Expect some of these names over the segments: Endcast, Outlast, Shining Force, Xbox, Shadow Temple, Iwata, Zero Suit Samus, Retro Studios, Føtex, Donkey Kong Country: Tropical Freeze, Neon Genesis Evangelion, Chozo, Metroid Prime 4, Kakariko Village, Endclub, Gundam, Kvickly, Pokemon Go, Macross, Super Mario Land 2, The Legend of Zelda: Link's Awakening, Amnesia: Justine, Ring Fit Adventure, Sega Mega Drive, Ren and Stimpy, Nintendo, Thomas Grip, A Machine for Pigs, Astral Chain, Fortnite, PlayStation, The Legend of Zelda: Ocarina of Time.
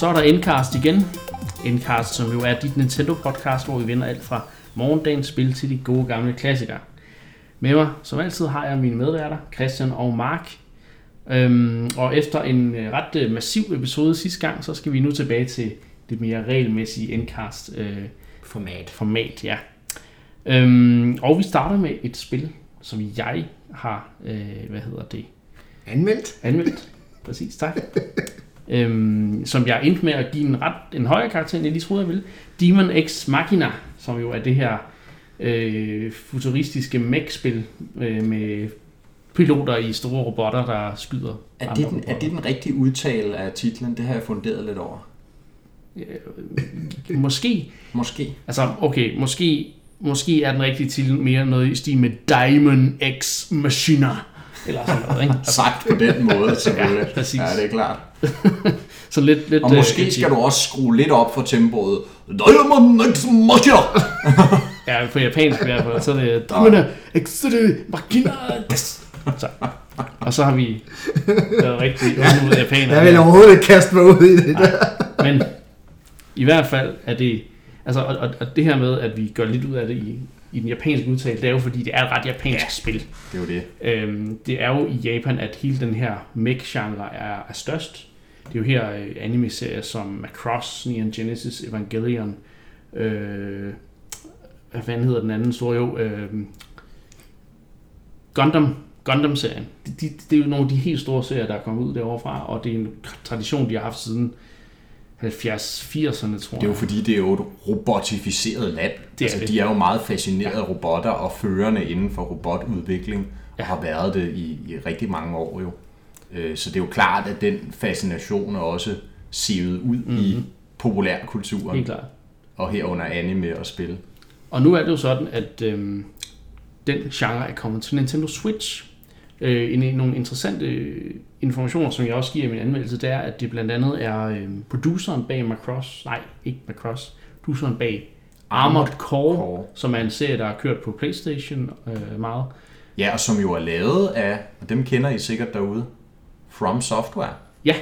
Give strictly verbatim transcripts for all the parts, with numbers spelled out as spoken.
Så er der Endcast igen. Endcast, som jo er dit Nintendo-podcast, hvor vi vender alt fra morgendagens spil til de gode gamle klassikere. Med mig, som altid, har jeg mine medværter, Christian og Mark. Øhm, og efter en ret massiv episode sidste gang, så skal vi nu tilbage til det mere regelmæssige Endcast øh, format. format ja. øhm, og vi starter med et spil, som jeg har, øh, hvad hedder det? Anmeldt. Anmeldt, præcis, tak. Øhm, som jeg endte med at give en, ret, en højere karakter, end jeg lige troede, jeg ville. Daemon X Machina, som jo er det her øh, futuristiske mech-spil øh, med piloter i store robotter, der skyder. Er det, den, er det den rigtige udtale af titlen? Det har jeg funderet lidt over. Øh, måske. måske. Altså, okay, måske, måske er den rigtige titel mere noget i stil med Daemon X Machina. Eller sådan noget, ikke? Sagt på den måde, selvfølgelig. Ja, præcis. Ja, det er klart. Så lidt, lidt, og måske uh, skal du også skrue lidt op for tempoet. Daemon X Machina! Ja, på japansk i hvert fald, så er det Daemon X Machina. Så. Og så har vi været rigtig unge ud af japanere. Jeg vil overhovedet ikke kaste mig ud i det der. Nej, men i hvert fald er det... Altså, og, og, og det her med, at vi gør lidt ud af det i, i den japanske udtale, det er jo fordi, det er et ret japansk ja, spil. Det er jo det. Øhm, det er jo i Japan, at hele den her mech-genre er, er størst. Det er jo her øh, anime-serier som Macross, Neon Genesis Evangelion, øh, hvad fanden hedder den anden store jo, øh, Gundam, Gundam-serien. Det, det, det er jo nogle af de helt store serier, der er kommet ud derovre fra, og det er en tradition, de har haft siden halvfjerds firserne, tror jeg. Det er jo fordi, det er jo et robotificeret land. Det er altså, det. De er jo meget fascinerede ja. robotter og førende inden for robotudvikling, ja. og har været det i, i rigtig mange år jo. Så det er jo klart, at den fascination er også sivet ud mm-hmm. i populærkulturen. Helt klart. Og herunder anime og spil. Og nu er det jo sådan, at øhm, den genre er kommet til Nintendo Switch. Øh, nogle interessante informationer, som jeg også giver i min anmeldelse, det er, at det blandt andet er øh, produceren bag Macross, nej, ikke Macross, produceren bag Armored Core, Core, som er en serie, der har kørt på PlayStation øh, meget. Ja, og som jo er lavet af, og dem kender I sikkert derude, From Software. Ja,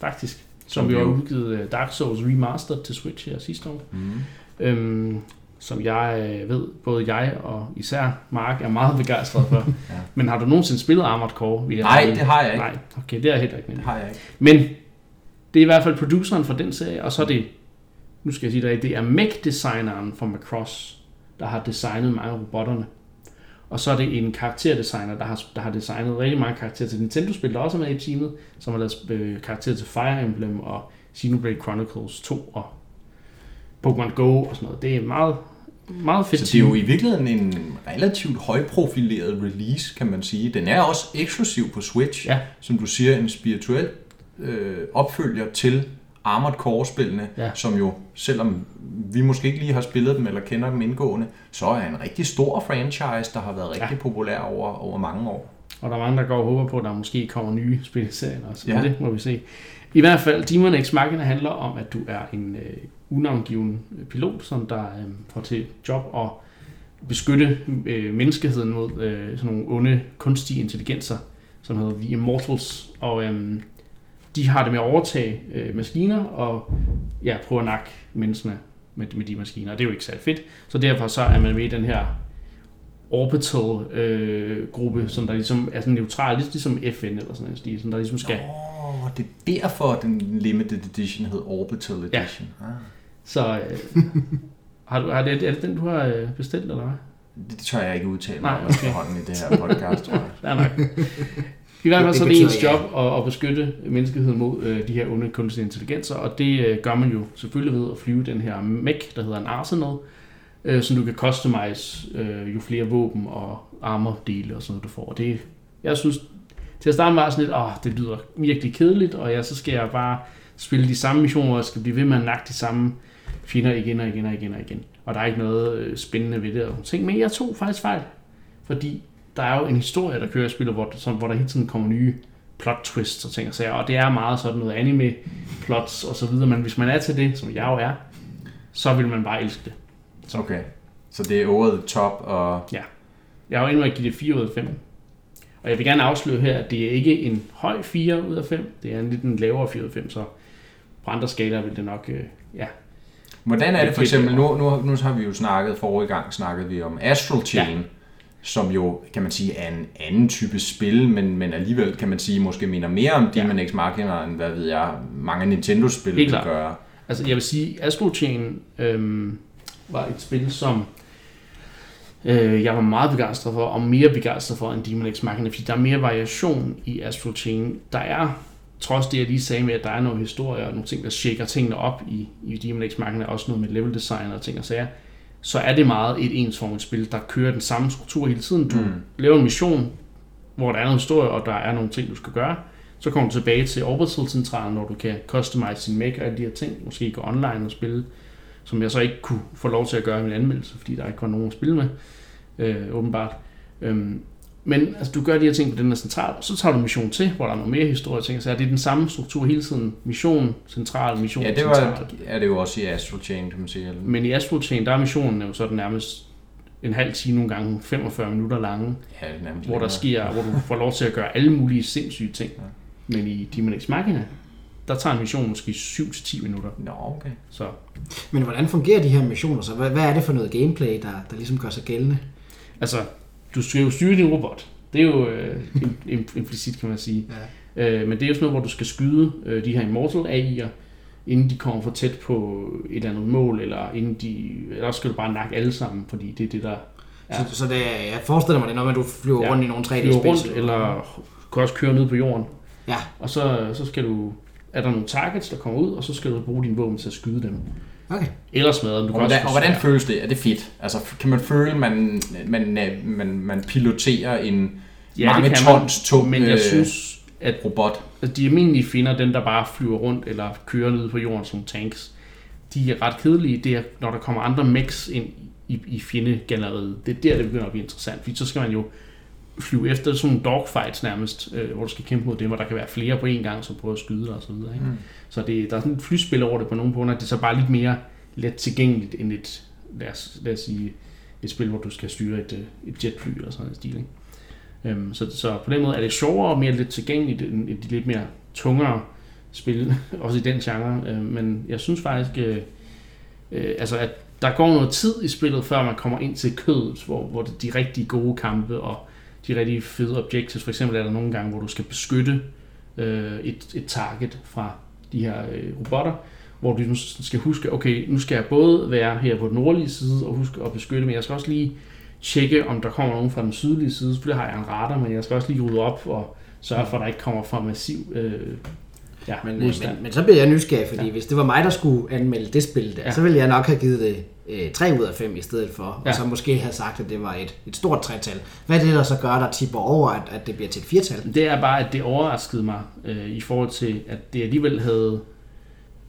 faktisk. Som, som jo har udgivet Dark Souls Remastered til Switch her sidste år. Mm. Øhm, som jeg øh, ved, både jeg og især Mark er meget begejstret for. Ja. Men har du nogensinde spillet Armored Core? Nej, det har jeg ikke. Nej, okay, det er heller ikke. Det har jeg ikke. Men det er i hvert fald produceren for den serie, og så er det, nu skal jeg sige dig, det er mech-designeren fra Macross, der har designet mange af robotterne. Og så er det en karakterdesigner, der har, der har designet rigtig mange karakterer til Nintendo-spil, der også er med i teamet, som har lavet øh, karakterer til Fire Emblem og Xenoblade Chronicles to og Pokemon Go og sådan noget. Det er meget... Meget fedt. Så det er jo i virkeligheden en relativt højprofileret release, kan man sige. Den er også eksklusiv på Switch, ja. som du siger, en spirituel øh, opfølger til Armored Core-spillene, ja. som jo, selvom vi måske ikke lige har spillet dem eller kender dem indgående, så er en rigtig stor franchise, der har været rigtig ja. populær over, over mange år. Og der er mange, der går og håber på, at der måske kommer nye spilserier også, ja. det må vi se. I hvert fald, Daemon X Machina handler om, at du er en øh, unavngiven pilot, som der øh, får til job at beskytte øh, menneskeheden mod øh, sådan nogle onde, kunstige intelligenser, som hedder The Immortals. Og øh, de har det med at overtage øh, maskiner og ja, prøve at nakke menneskene med, med de maskiner. Og det er jo ikke særlig fedt. Så derfor så er man med i den her orbital-gruppe, øh, som der ligesom er sådan neutral, ligesom F N eller sådan en stil, som der ligesom skal... Åh, oh, det er derfor den limited edition hed Orbital Edition. Ja. Ah. Så øh, har du, har det, er det den, du har bestilt, eller hvad? Det tør jeg ikke udtale mig om efterhånden i det her podcast, tror jeg. Nej, nej. I hvert fald så er det ens job at, at beskytte menneskeheden mod øh, de her onde kunstige intelligenser, og det øh, gør man jo selvfølgelig ved at flyve den her mech, der hedder en Arsenal, øh, som du kan customize øh, jo flere våben og armordele og sådan noget, du får. Det, jeg synes... Til at starte var sådan lidt, åh, det lyder virkelig kedeligt, og ja, så skal jeg bare spille de samme missioner, og skal blive ved med at nakke de samme fjender igen og igen og igen og igen. Og der er ikke noget spændende ved det og ting, men jeg tog faktisk fejl, fordi der er jo en historie, der kører i spillet, hvor, som, hvor der hele tiden kommer nye plot twists og ting og sager, og det er meget sådan noget anime plots og så videre, men hvis man er til det, som jeg jo er, så vil man bare elske det. Så. Okay, så det er over the top og... Ja, jeg har jo endnu at give det fire ud af fem. Og jeg vil gerne afsløre her, at det er ikke en høj fire ud af fem, det er en lidt en lavere fire ud af fem, så på andre skaler vil det nok, øh, ja. Hvordan er det for eksempel, nu, nu, nu har vi jo snakket, forrige gang snakkede vi om Astral Chain, ja. Som jo, kan man sige, er en anden type spil, men, men alligevel kan man sige, måske minder mere om Daemon X Machina, end hvad ved jeg, mange Nintendo-spil vil gøre. Altså jeg vil sige, Astral Chain øh, var et spil, som øh, jeg var meget begejstret for, og mere begejstret for end Daemon X Machina, fordi der er mere variation i Astral Chain. Der er, trods det jeg lige sagde med, at der er noget historie og nogle ting, der shaker tingene op i, i Daemon X Machina, også noget med level design og ting og sager, så er det meget et ensformigt spil, der kører den samme struktur hele tiden. Du mm. laver en mission, hvor der er noget historie, og der er nogle ting, du skal gøre. Så kommer du tilbage til Orbital-centralen, hvor du kan customize din mech og alle de her ting. Måske gå online og spille, som jeg så ikke kunne få lov til at gøre i min anmeldelse, fordi der ikke var nogen at spille med, øh, åbenbart. Øhm, men altså, du gør de her ting på den her central, og så tager du mission til, hvor der er noget mere historie og ting. Så er det den samme struktur hele tiden. Mission, central, mission, central. Ja, det var, er det jo også i Astral Chain, kan man sige. Eller? Men i Astral Chain, der er missionen jo så nærmest en halv time, nogle gange femogfyrre minutter lange, ja, hvor der sker, hvor du får lov til at gøre alle mulige sindssyge ting. Ja. Men i Daemon X Machina, der tager en mission måske syv til ti minutter. Nå, okay. Så. Men hvordan fungerer de her missioner så? Hvad, hvad er det for noget gameplay, der, der ligesom gør sig gældende? Altså, du skal jo styre din robot. Det er jo øh, implicit, kan man sige. Ja. Øh, men det er jo sådan noget, hvor du skal skyde øh, de her Immortal A I'er, inden de kommer for tæt på et eller andet mål, eller inden de, eller skal du bare nakke alle sammen, fordi det er det, der... Ja. Så, så det, jeg forestiller mig, det er noget med, at du flyver ja, rundt i nogle tre D-spil. Rundt, eller kan også køre ned på jorden. Ja. Og så, så skal du, er der nogle targets, der kommer ud, og så skal du bruge din våben til at skyde dem. Okay. Eller smadre dem. Du og, hvordan, og hvordan føles det? Er det fedt? Altså, kan man føle, at man, man, man, man piloterer en ja, mange tons tung men jeg synes, at robot? At de almindelige finder, den der bare flyver rundt eller kører ned på jorden som tanks, de er ret kedelige. Det er, når der kommer andre mechs ind i, i fjendegalleriet. Det er der, det begynder at blive interessant, fordi så skal man jo flyve efter sådan nogle dogfights nærmest, øh, hvor du skal kæmpe mod dem, hvor der kan være flere på en gang, som prøver at skyde dig og så videre. Ikke? Mm. Så det, der er sådan et flyspil over det på nogle punkter, det er så bare lidt mere let tilgængeligt end et, lad os, lad os sige, et spil, hvor du skal styre et, et jetfly eller sådan en stil. Ikke? Øhm, så, så på den måde er det sjovere og mere let tilgængeligt end et lidt mere tungere spil, også i den genre. Øh, men jeg synes faktisk, øh, øh, altså at der går noget tid i spillet, før man kommer ind til kødet, hvor, hvor det er de rigtig gode kampe og de rigtig fede objectives. For eksempel er der nogle gange, hvor du skal beskytte øh, et, et target fra de her øh, robotter, hvor du nu skal huske, okay, nu skal jeg både være her på den nordlige side og huske at beskytte, men jeg skal også lige tjekke, om der kommer nogen fra den sydlige side. Selvfølgelig har jeg en radar, men jeg skal også lige rydde op og sørge for, at der ikke kommer fra massiv øh, ja, men, men, men så bliver jeg nysgerrig, fordi ja. Hvis det var mig, der skulle anmelde det spil der, ja. Så ville jeg nok have givet det øh, tre ud af fem i stedet for, ja. Og så måske have sagt, at det var et, et stort tretal. Hvad er det, der så gør, der tipper over, at, at det bliver til et firtal? Det er bare, at det overraskede mig øh, i forhold til, at det alligevel havde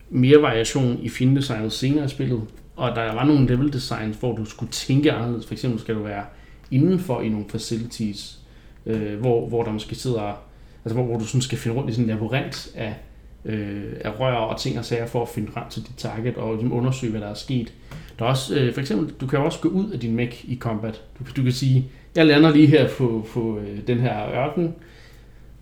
mere variation i fjendedesignet senere i spillet, og der var nogle level designs, hvor du skulle tænke anderledes. For eksempel skal du være indenfor i nogle facilities, øh, hvor, hvor der måske sidder... Altså, hvor du sådan skal finde rundt i sådan en labyrint af, øh, af rør og ting og sager for at finde frem til dit target og ligesom undersøge, hvad der er sket. Der er også, øh, for eksempel, du kan også gå ud af din mech i combat. Du, du kan sige, jeg lander lige her på, på øh, den her ørken,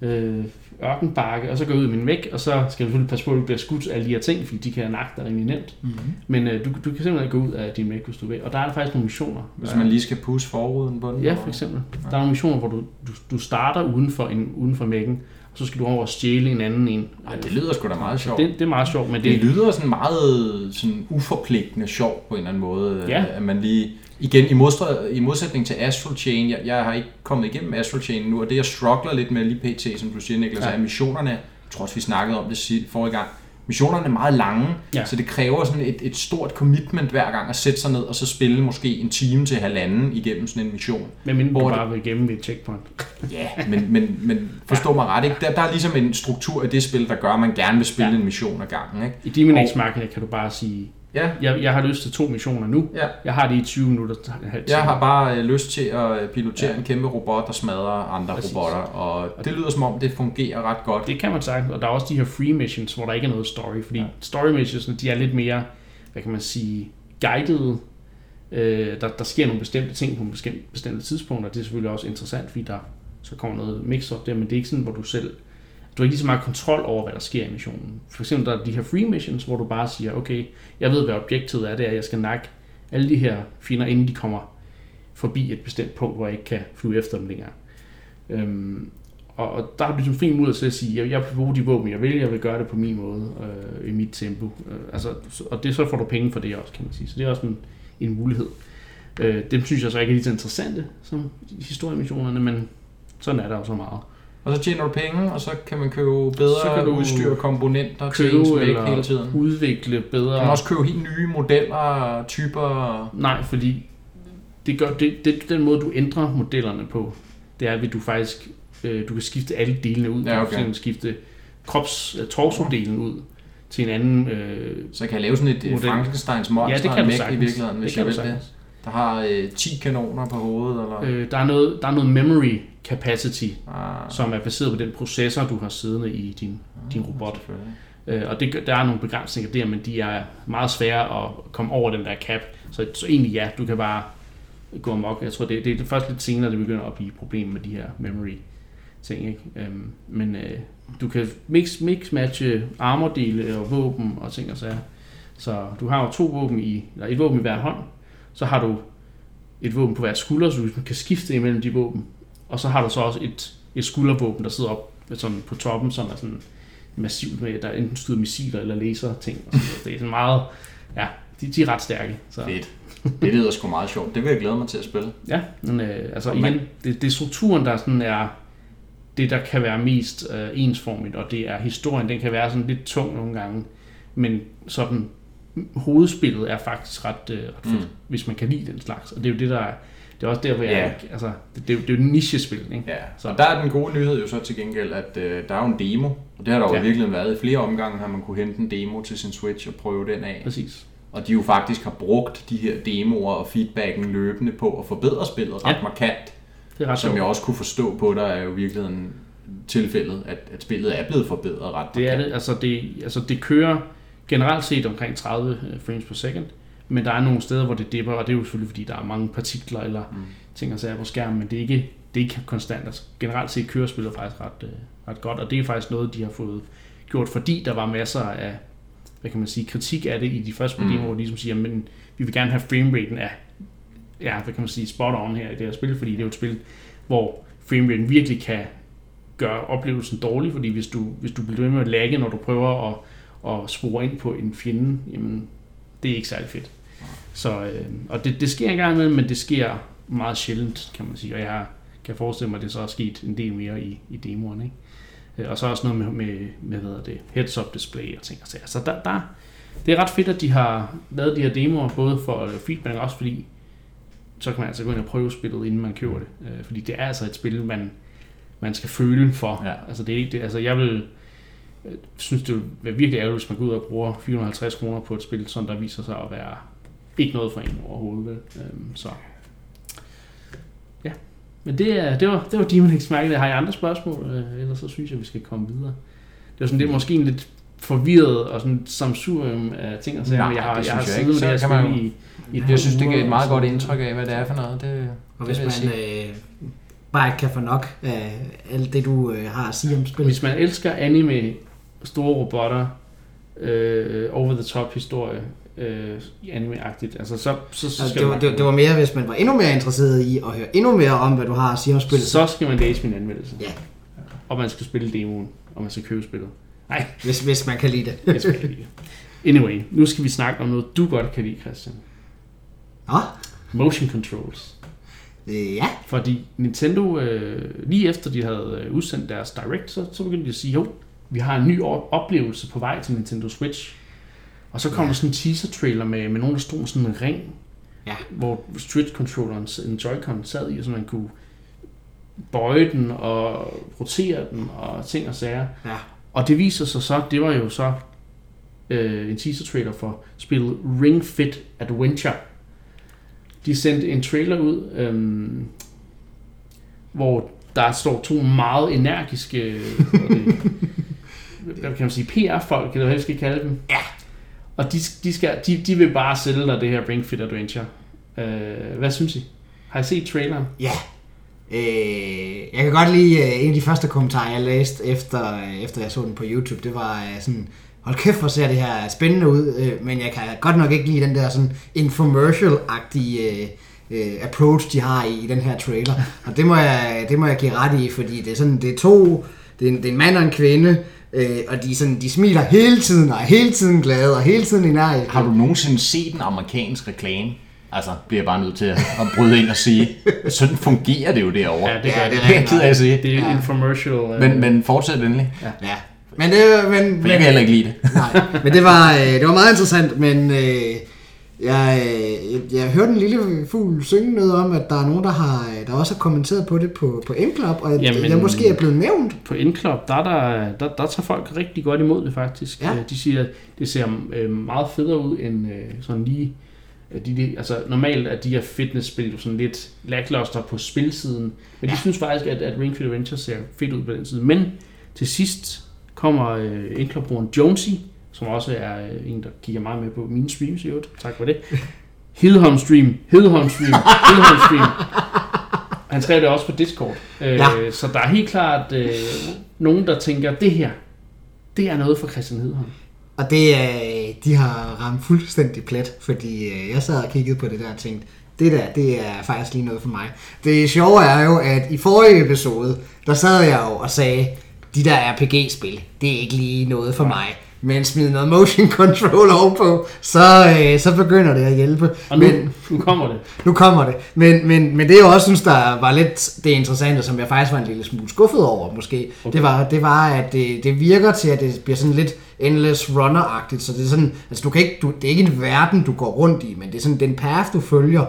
øh, ørkenbakke, og så går jeg ud af min mech, og så skal du selvfølgelig passe på, at du bliver skudt af alle de her ting, fordi de kan nakke dig rimelig nemt. Mm-hmm. Men øh, du, du kan simpelthen gå ud af din mech, hvis du vil. Og der er der faktisk nogle missioner. Hvis man lige skal pusse forruden på den? Ja, for eksempel. Ja. Der er nogle missioner, hvor du, du, du starter uden for, en, uden for mechen, og så skal du over og stjæle en anden en. Ej, det lyder sgu da meget sjovt. Det, det er meget sjovt. Men det, det lyder sådan meget sådan uforpligtende sjovt på en eller anden måde. Ja. At man lige... Igen, i, modstr- i modsætning til Astral Chain, jeg, jeg har ikke kommet igennem Astral Chain nu, og det jeg struggler lidt med lige pt, som du siger, Niklas, ja. Er missionerne, jeg tror også vi snakkede om det forrige gang, missionerne er meget lange, ja. Så det kræver sådan et, et stort commitment hver gang at sætte sig ned og så spille måske en time til halvanden igennem sådan en mission. Men mindre du bare det... vil igennem et checkpoint. Ja, men, men, men forstå ja. Mig ret, ikke? Der, der er ligesom en struktur i det spil, der gør, at man gerne vil spille ja. En mission ad gangen. Ikke? I Daemon X Machina kan du bare sige... Ja. Jeg, jeg har lyst til to missioner nu. Ja. Jeg har det i tyve minutter. Jeg har bare øh, lyst til at pilotere ja. En kæmpe robot, der smadrer andre Præcis. Robotter. Og, og det lyder som om, det fungerer ret godt. Det kan man sagtens. Og der er også de her free missions, hvor der ikke er noget story. Fordi ja. Story missionsne, de er lidt mere, hvad kan man sige, guidede. Øh, der, der sker nogle bestemte ting på nogle bestemte tidspunkter. Det er selvfølgelig også interessant, fordi der så kommer noget mix-up der. Men det er ikke sådan, hvor du selv... Du har ikke lige så meget kontrol over, hvad der sker i missionen. For eksempel der er de her free missions, hvor du bare siger, okay, jeg ved, hvad objektet er, det er, at jeg skal nakke alle de her fjender, inden de kommer forbi et bestemt punkt, hvor jeg ikke kan flyve efter dem længere. Øhm, og, og der har du ligesom fri mulighed til at sige, jeg, jeg vil bruge de våben, jeg vil, jeg vil gøre det på min måde, øh, i mit tempo. Øh, altså, og det, så får du penge for det også, kan man sige. Så det er også en, en mulighed. Øh, dem synes jeg så ikke er lige så interessante, som historiemissionerne, men sådan er der jo så meget. Og så tjener du penge, og så kan man købe bedre udstyr og komponenter til ens vægt hele tiden. Udvikle bedre. Kan man også købe helt nye modeller og typer? Nej, fordi det gør, det, det, den måde, du ændrer modellerne på, det er, at du faktisk øh, du kan skifte alle delene ud. Ja, okay. Du kan simpelthen skifte krops, torso-delen ud til en anden øh, så kan jeg lave sådan et model. Frankensteins monster, ja, det kan i virkeligheden, hvis det kan jeg vil det. Der har øh, ti kanoner på hovedet? Eller? Øh, der, er noget, der er noget memory capacity, ah. som er baseret på den processor, du har siddende i din, ah, din robot. Øh, og det, der er nogle begrænsninger der, men de er meget svære at komme over den der cap. Så, så egentlig ja, du kan bare gå amok. Jeg tror, det, det er først lidt senere, det begynder at blive et problem med de her memory ting. Ikke? Øhm, men øh, du kan mix, mix matche armordele og våben og ting og sager. Så du har jo to våben i, eller et våben i hver hånd. Så har du et våben på hver skulder, så du kan skifte imellem de våben. Og så har du så også et, et skuldervåben, der sidder op sådan på toppen, som er sådan massivt med, der enten skyder missiler eller laser-ting. Og sådan det er sådan meget, ja, de, de er ret stærke. Så. Fedt. Det lyder sgu meget sjovt. Det vil jeg glæde mig til at spille. Ja, men øh, altså igen, det, det er strukturen, der sådan er det, der kan være mest øh, ensformigt, og det er historien, den kan være sådan lidt tung nogle gange, men sådan hovedspillet er faktisk ret, øh, ret fedt, mm. hvis man kan lide den slags. Og det er jo det, der er, det er også der, hvor jeg, yeah. altså, det, det er jo et nichespil, ikke? Ja, så. Og der er den gode nyhed jo så til gengæld, at øh, der er en demo, og det har der jo ja. virkelig været. I flere omgange har man kunne hente en demo til sin Switch og prøve den af. Præcis. Og de jo faktisk har brugt de her demoer og feedbacken løbende på at forbedre spillet ret ja. markant. Det er ret som sjovt. Jeg også kunne forstå på, der er jo virkelig en tilfældet, at, at spillet er blevet forbedret ret det markant. Er det. Altså, det, altså det kører generelt set omkring tredive frames per second, men der er nogle steder, hvor det dipper, og det er jo selvfølgelig, fordi der er mange partikler eller mm. ting og sager på skærmen, men det er ikke, det er ikke konstant. Altså, generelt set kører spillet faktisk ret, ret godt, og det er faktisk noget, de har fået gjort, fordi der var masser af, hvad kan man sige, kritik af det i de første demoer, mm. hvor de ligesom siger, men vi vil gerne have frameraten af, ja, hvad kan man sige, spot on her i det her spil, fordi det er jo et spil, hvor frameraten virkelig kan gøre oplevelsen dårlig, fordi hvis du, hvis du bliver ved med at lagge, når du prøver at og spore ind på en fjende, jamen, det er ikke særlig fedt. Så, øh, og det, det sker en gang imellem, men det sker meget sjældent, kan man sige, og jeg kan forestille mig, at det så er sket en del mere i, i demoerne, ikke? Og så også noget med, med, med hvad er det, heads-up display og ting og sager. Så der, der, det er ret fedt, at de har lavet de her demoer, både for feedback, også fordi, så kan man altså gå ind og prøve spillet, inden man køber det. Fordi det er altså et spil, man, man skal føle for. Ja. Altså, det er ikke det, altså jeg vil... Jeg synes, det ville virkelig ærgerligt, hvis man går ud og bruger fire hundrede og halvtreds kroner på et spil, sådan der viser sig at være ikke noget for en overhovedet. Så ja, men det, det var det var Daemon X Machina. Har I andre spørgsmål? Ellers så synes jeg, vi skal komme videre. Det var sådan, det er måske en lidt forvirret og sådan samsurium af ting og sager, men jeg har, jeg har siddet med det her spil i, i et Jeg synes, det giver et meget godt indtryk af, hvad det er for noget. Det, og hvis det, man... Øh... bare ikke kan få nok af alt det, du har at sige om spillet. Hvis man elsker anime, store robotter, øh, over-the-top historie, øh, anime-agtigt, altså så, så, så skal det var, man... Det var mere, hvis man var endnu mere interesseret i at høre endnu mere om, hvad du har at sige om spillet. Så skal man læse min anmeldelse. Ja. Og man skal spille demoen, og man skal købe spillet. Nej. Hvis, hvis man kan lide det. Hvis man kan lide det. Anyway, nu skal vi snakke om noget, du godt kan lide, Christian. Nå? Motion controls. Ja. Fordi Nintendo, øh, lige efter de havde udsendt deres Direct, så, så begyndte de at sige, jo, vi har en ny oplevelse på vej til Nintendo Switch. Og så kom ja. der sådan en teaser-trailer med, med nogen, der stod sådan en ring, ja. hvor Switch-controlleren, en Joy-Con, sad i, så man kunne bøje den og rotere den og ting og sager. Ja. Og det viser sig så, det var jo så øh, en teaser-trailer for spillet Ring Fit Adventure. De sendte en trailer ud, øhm, hvor der står to meget energiske det, hvad kan man sige, P R-folk, eller hvad jeg skal kalde dem. Ja. Og de, de, skal, de, de vil bare sælge dig det her Ring Fit Adventure. Øh, hvad synes I? Har I set traileren? Ja. Øh, jeg kan godt lide øh, en af de første kommentarer, jeg læste, efter, øh, efter jeg så den på YouTube. Det var øh, sådan, hold kæft, hvor ser det her spændende ud, øh, men jeg kan godt nok ikke lide den der sådan infomercial-agtige øh, øh, approach, de har i, i den her trailer. Og det må, jeg, det må jeg give ret i, fordi det er sådan, det er to, det er en, det er en mand og en kvinde, øh, og de, sådan, de smiler hele tiden, og er hele tiden glade, og hele tiden energiske. Har du nogensinde set en amerikansk reklame? Altså, bliver jeg bare nødt til at bryde ind og sige, sådan fungerer det jo derovre. Ja, det gør ja, det. Det er ked af at sige. Det er ja. Infomercial. Uh... Men, men fortsæt endelig. Ja. ja. Men det, men, men, jeg kan heller ikke lide det. Nej, men det var, øh, det var meget interessant, men øh, jeg, jeg, jeg hørte en lille fugl synge noget om, at der er nogen, der, har, der også har kommenteret på det på, på M-Club, og jamen, jeg måske er blevet nævnt. På M-Club, der, der, der, der tager folk rigtig godt imod det faktisk. Ja. De siger, at det ser meget federe ud end sådan lige... De, de, altså normalt at de her fitnessspil sådan lidt lackluster på spilsiden, men ja. De synes faktisk at, at Ring Fit Adventure ser fedt ud på den side, men til sidst kommer øh, indklubbrugeren Jonesy, som også er øh, en der kigger meget med på mine streams i øvrigt, tak for det, Hedholm Stream Hedholm Stream Hedholm Stream han skrev det også på Discord, øh, ja. Så der er helt klart øh, nogen der tænker, det her det er noget for Christian Hedholm. Og det, de har ramt fuldstændig plet, fordi jeg sad og kiggede på det der og tænkte, det der, det er faktisk lige noget for mig. Det sjove er jo, at i forrige episode, der sad jeg jo og sagde, de der R P G-spil, det er ikke lige noget for mig. Men smid noget motion control ovenpå, så, så begynder det at hjælpe. Og nu, men, nu kommer det. Nu kommer det. Men, men, men det jeg også synes, der var lidt det interessante, som jeg faktisk var en lille smule skuffet over måske, okay. det, var, det var, at det, det virker til, at det bliver sådan lidt endless runner-agtigt, så det er sådan, altså du kan ikke, du, det er ikke en verden, du går rundt i, men det er sådan den path, du følger,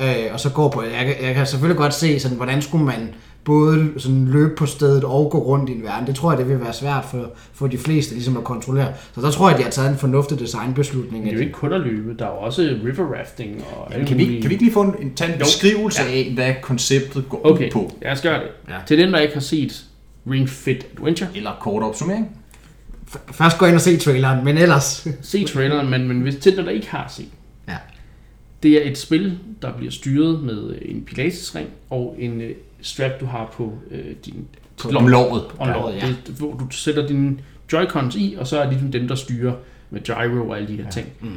ja. øh, og så går på. Jeg, jeg kan selvfølgelig godt se, sådan, hvordan skulle man både sådan løbe på stedet og gå rundt i en verden. Det tror jeg, det vil være svært for, for de fleste ligesom at kontrollere. Så der tror jeg, de har taget en fornuftig designbeslutning. Det er jo ikke kun at løbe, der er også river rafting. Og ja, kan, vi, kan vi ikke lige få en, en, en beskrivelse ja. af, hvad konceptet går okay. ud på? Okay, jeg skal gøre det. Ja. Til dem, der ikke har set Ring Fit Adventure. Eller kort opsummering. Først gå ind og se traileren, men ellers... Se traileren, men, men hvis til dem, der ikke har set. Ja. Det er et spil, der bliver styret med en pilatesring og en... strap, du har på øh, din... På omlovet. Omlovet, ja. Det, hvor du sætter dine Joy-Cons i, og så er det dem, der styrer med gyro og alle de her ja. ting. Mm-hmm.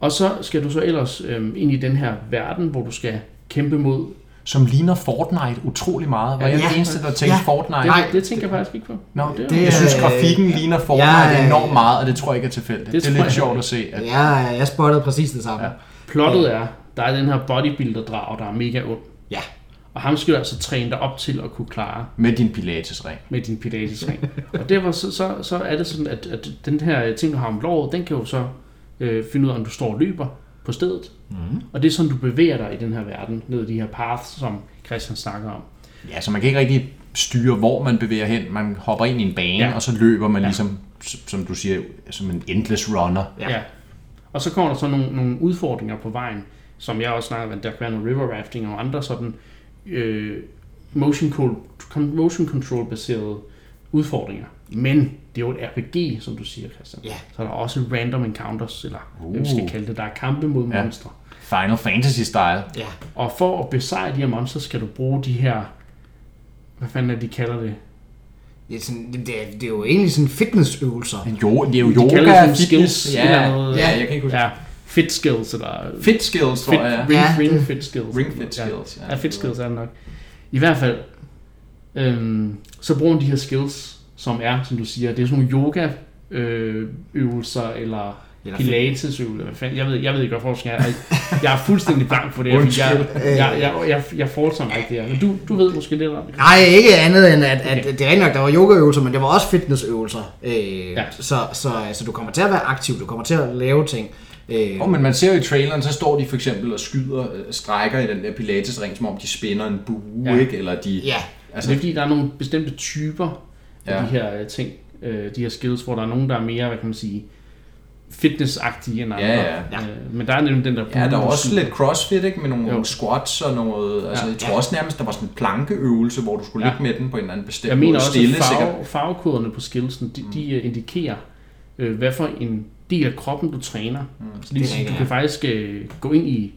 Og så skal du så ellers øh, ind i den her verden, hvor du skal kæmpe mod... Som ligner Fortnite utrolig meget. Var ja, jeg den ja. eneste, der tænkte ja. Fortnite? Det, nej, det tænker jeg faktisk ikke på. Nå, det, det, jeg synes, grafikken øh, ligner Fortnite ja, øh, enormt meget, og det tror jeg ikke er tilfældigt. Det, det er lidt jeg, sjovt at se. At... Ja, jeg spottede præcis det samme. Ja. Plottet ja. er, der er den her bodybuilder-drag, der er mega ond. Ja. Og ham skal du altså træne dig op til at kunne klare. Med din pilatesring. Med din pilatesring. Og derfor så, så, så er det sådan, at, at den her ting, du har om låret, den kan jo så øh, finde ud af, om du står og løber på stedet. Mm. Og det er sådan, du bevæger dig i den her verden, ned de her paths, som Christian snakker om. Ja, så man kan ikke rigtig styre, hvor man bevæger hen. Man hopper ind i en bane, ja. og så løber man ja. ligesom, som du siger, som en endless runner. Ja. ja. Og så kommer der så nogle, nogle udfordringer på vejen, som jeg også snakker om, der kan være nogle river rafting og andre sådan... Øh, motion control baserede udfordringer. Men det er jo et R P G, som du siger, Christian. Yeah. Så er der også random encounters, eller uh. hvad vi skal kalde det, der er kampe mod yeah. monstre. Final Fantasy style. Yeah. Og for at besejre de her monstre, skal du bruge de her, hvad fanden er de kalder det? Det er, sådan, det, er, det er jo egentlig sådan fitnessøvelser. Jo, det er jo de yoga, kalder skills, ja, eller noget. Ja, jeg kan ikke huske ja. Fit skills, eller... Fit skills, tror jeg. Ring, ja. ring fit skills. Ring fit skills, ja. ja. Fit skills er det nok. I hvert fald, øhm, så bruger de her skills, som er, som du siger, det er sådan nogle yoga-øvelser, eller pilatesøvelser. Jeg ved, jeg ved ikke, hvad forskning er. Jeg er fuldstændig blank på det. Jeg, jeg, jeg, jeg, jeg fortsætter mig ikke det her. Du, du ved måske lidt om det. Nej, ikke andet end, at, at okay. det er rigtig nok, der var yogaøvelser, men det var også fitnessøvelser. Øh, ja. så, så, så du kommer til at være aktiv, du kommer til at lave ting. Øh. Oh, men man ser jo i traileren, så står de for eksempel og skyder strækker i den der pilatesring, som om de spænder en bue, ja. ikke? Eller de, ja, altså... det er fordi, der er nogle bestemte typer af ja. de her ting, de her skills, hvor der er nogen, der er mere, hvad kan man sige, fitnessagtige end andre. Ja, ja. Ja. Men der er nemlig den der bue. Ja, der er også skyder. lidt crossfit, ikke? Med nogle jo. squats og noget, altså ja. jeg tror ja. også nærmest, der var sådan en plankeøvelse, hvor du skulle ja. ligge med den på en eller anden bestemt måde. Jeg mener også, stille, at farve, farvekoderne på skillsen, de, mm. de indikerer, hvad for en del af kroppen, du træner. Mm, så det, det sige, du kan faktisk øh, gå ind i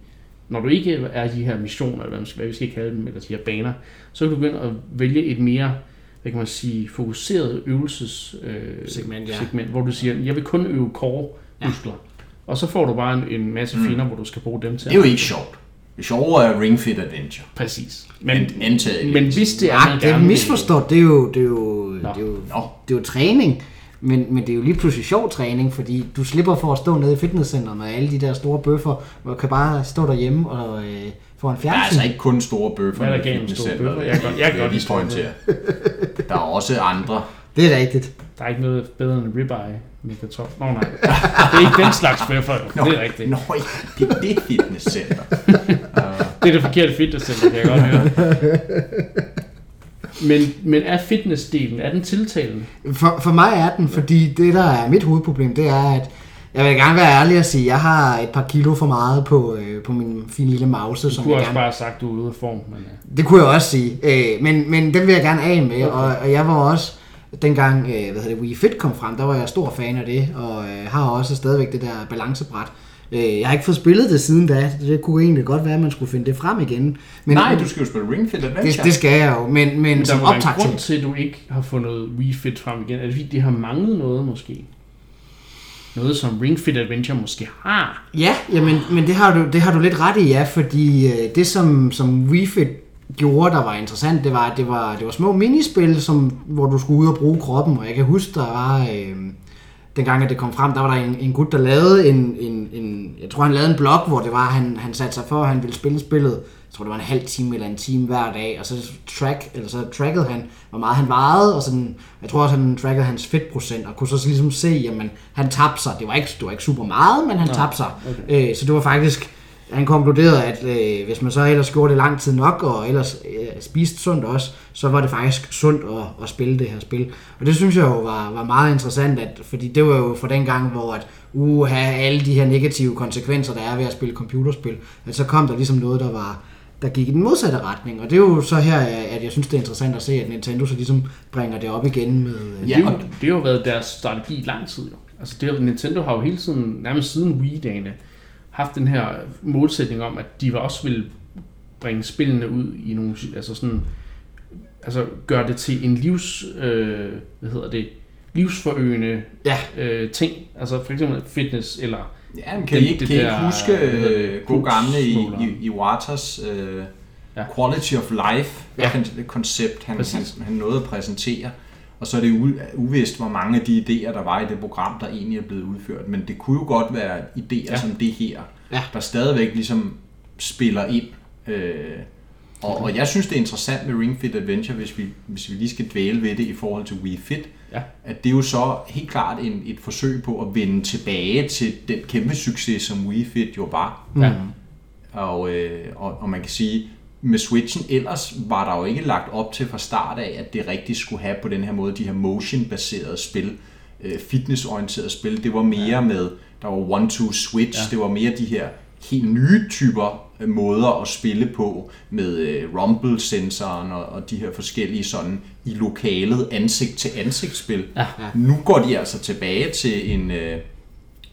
når du ikke er de her missioner, eller hvad vi skal kalde dem, eller de her baner, så kan du begynde at vælge et mere, hvad kan man sige, fokuseret øvelsessegment, øh, ja. Hvor du siger, jeg vil kun øve core muskler. Ja. Og så får du bare en, en masse finder, mm. hvor du skal bruge dem til. Det er jo ikke sjovt. Det sjovere er Ring Fit Adventure. Præcis. Men, men, men hvis det er... Arh, det er misforstået, det er jo, det er jo, det er jo, det er jo træning. Men, men det er jo lige pludselig sjov træning, fordi du slipper for at stå nede i fitnesscenteret med alle de der store bøffer, hvor du kan bare stå derhjemme og øh, få en fjernsyn. Der er altså ikke kun store bøffer i fitnesscenteret. Jeg kan godt lige pointere. Der er også andre. Det er rigtigt. Der er ikke noget bedre end ribeye med kartofler. Nå nej, det er ikke den slags bøffer. Det er rigtigt. Nå, det er det fitnesscenter. Det er det forkerte fitnesscenter, kan jeg godt høre. Men, men er fitnessdelen, er den tiltalende? For, for mig er den, fordi det, der er mit hovedproblem, det er, at jeg vil gerne være ærlig og sige, at jeg har et par kilo for meget på, øh, på min fine lille mause. Du som kunne jeg også gerne... bare sagt, du er ude af form. Men ja. Det kunne jeg også sige, øh, men, men den vil jeg gerne af med, okay. og, og jeg var også, dengang øh, hvad hedder det, Wii Fit kom frem, der var jeg stor fan af det, og øh, har også stadigvæk det der balancebræt. Jeg har ikke fået spillet det siden da. Det kunne egentlig godt være, at man skulle finde det frem igen. Men nej, du skal jo spille Ring Fit Adventure. Det, det skal jeg jo, men, men, men som optakt til. Der var en grund til, at du ikke har fundet Wii Fit frem igen. Er det fordi, det har manglet noget måske? Noget, som Ring Fit Adventure måske har? Ja, jamen, men det har, du, det har du lidt ret i, ja. Fordi det, som, som Wii Fit gjorde, der var interessant, det var, det var, det var små minispil, som, hvor du skulle ud og bruge kroppen. Og jeg kan huske, der var... Øh, dengang, at det kom frem, der var der en, en gut, der lavede en, en, en... Jeg tror, han lavede en blog, hvor det var, han, han satte sig for, at han ville spille spillet. Jeg tror, det var en halv time eller en time hver dag. Og så, track, eller så trackede han, hvor meget han vejede. Og sådan, jeg tror også, han trackede hans fedtprocent. Og kunne så ligesom se, jamen, han tabte sig. Det var ikke, det var ikke super meget, men han tabte sig. Okay. Øh, så det var faktisk... Han konkluderede, at øh, hvis man så ellers gjorde det lang tid nok, og ellers øh, spiste sundt også, så var det faktisk sundt at, at spille det her spil. Og det synes jeg jo var, var meget interessant, at, fordi det var jo fra den gang, hvor at, uha, alle de her negative konsekvenser, der er ved at spille computerspil, at så kom der ligesom noget, der, var, der gik i den modsatte retning. Og det er jo så her, at jeg synes, det er interessant at se, at Nintendo så ligesom bringer det op igen med... Ja, og det har jo været deres strategi i lang tid. Jo. Altså det, Nintendo har jo hele tiden, nærmest siden Wii-dagene, haft den her målsætning om, at de også ville bringe spillene ud i nogle, altså sådan, altså gøre det til en livs, øh, hvad hedder det, livsforøgende ja. øh, ting, altså for eksempel fitness eller. Ja, men kan I ikke, kan der, I huske øh, god gamle i, i Iwatas øh, ja. Quality of Life, ja. Det koncept han, han han nåede at præsentere. Og så er det uvist, hvor mange af de idéer, der var i det program, der egentlig er blevet udført. Men det kunne jo godt være idéer ja. Som det her, ja. Der stadigvæk ligesom spiller ind. Øh, og, og jeg synes, det er interessant med Ring Fit Adventure, hvis vi, hvis vi lige skal dvæle ved det i forhold til Wii Fit, ja. At det er jo så helt klart en, et forsøg på at vende tilbage til den kæmpe succes, som Wii Fit jo var. Ja. Og, øh, og, og man kan sige... Med Switchen ellers var der jo ikke lagt op til fra start af, at det rigtigt skulle have på den her måde, de her motion-baserede spil, fitnessorienterede spil. Det var mere ja. Med, der var one-two-switch, ja. Det var mere de her helt nye typer måder at spille på, med rumble-sensoren og de her forskellige sådan i lokalet ansigt-til-ansigtsspil. Ja. Ja. Nu går de altså tilbage til en,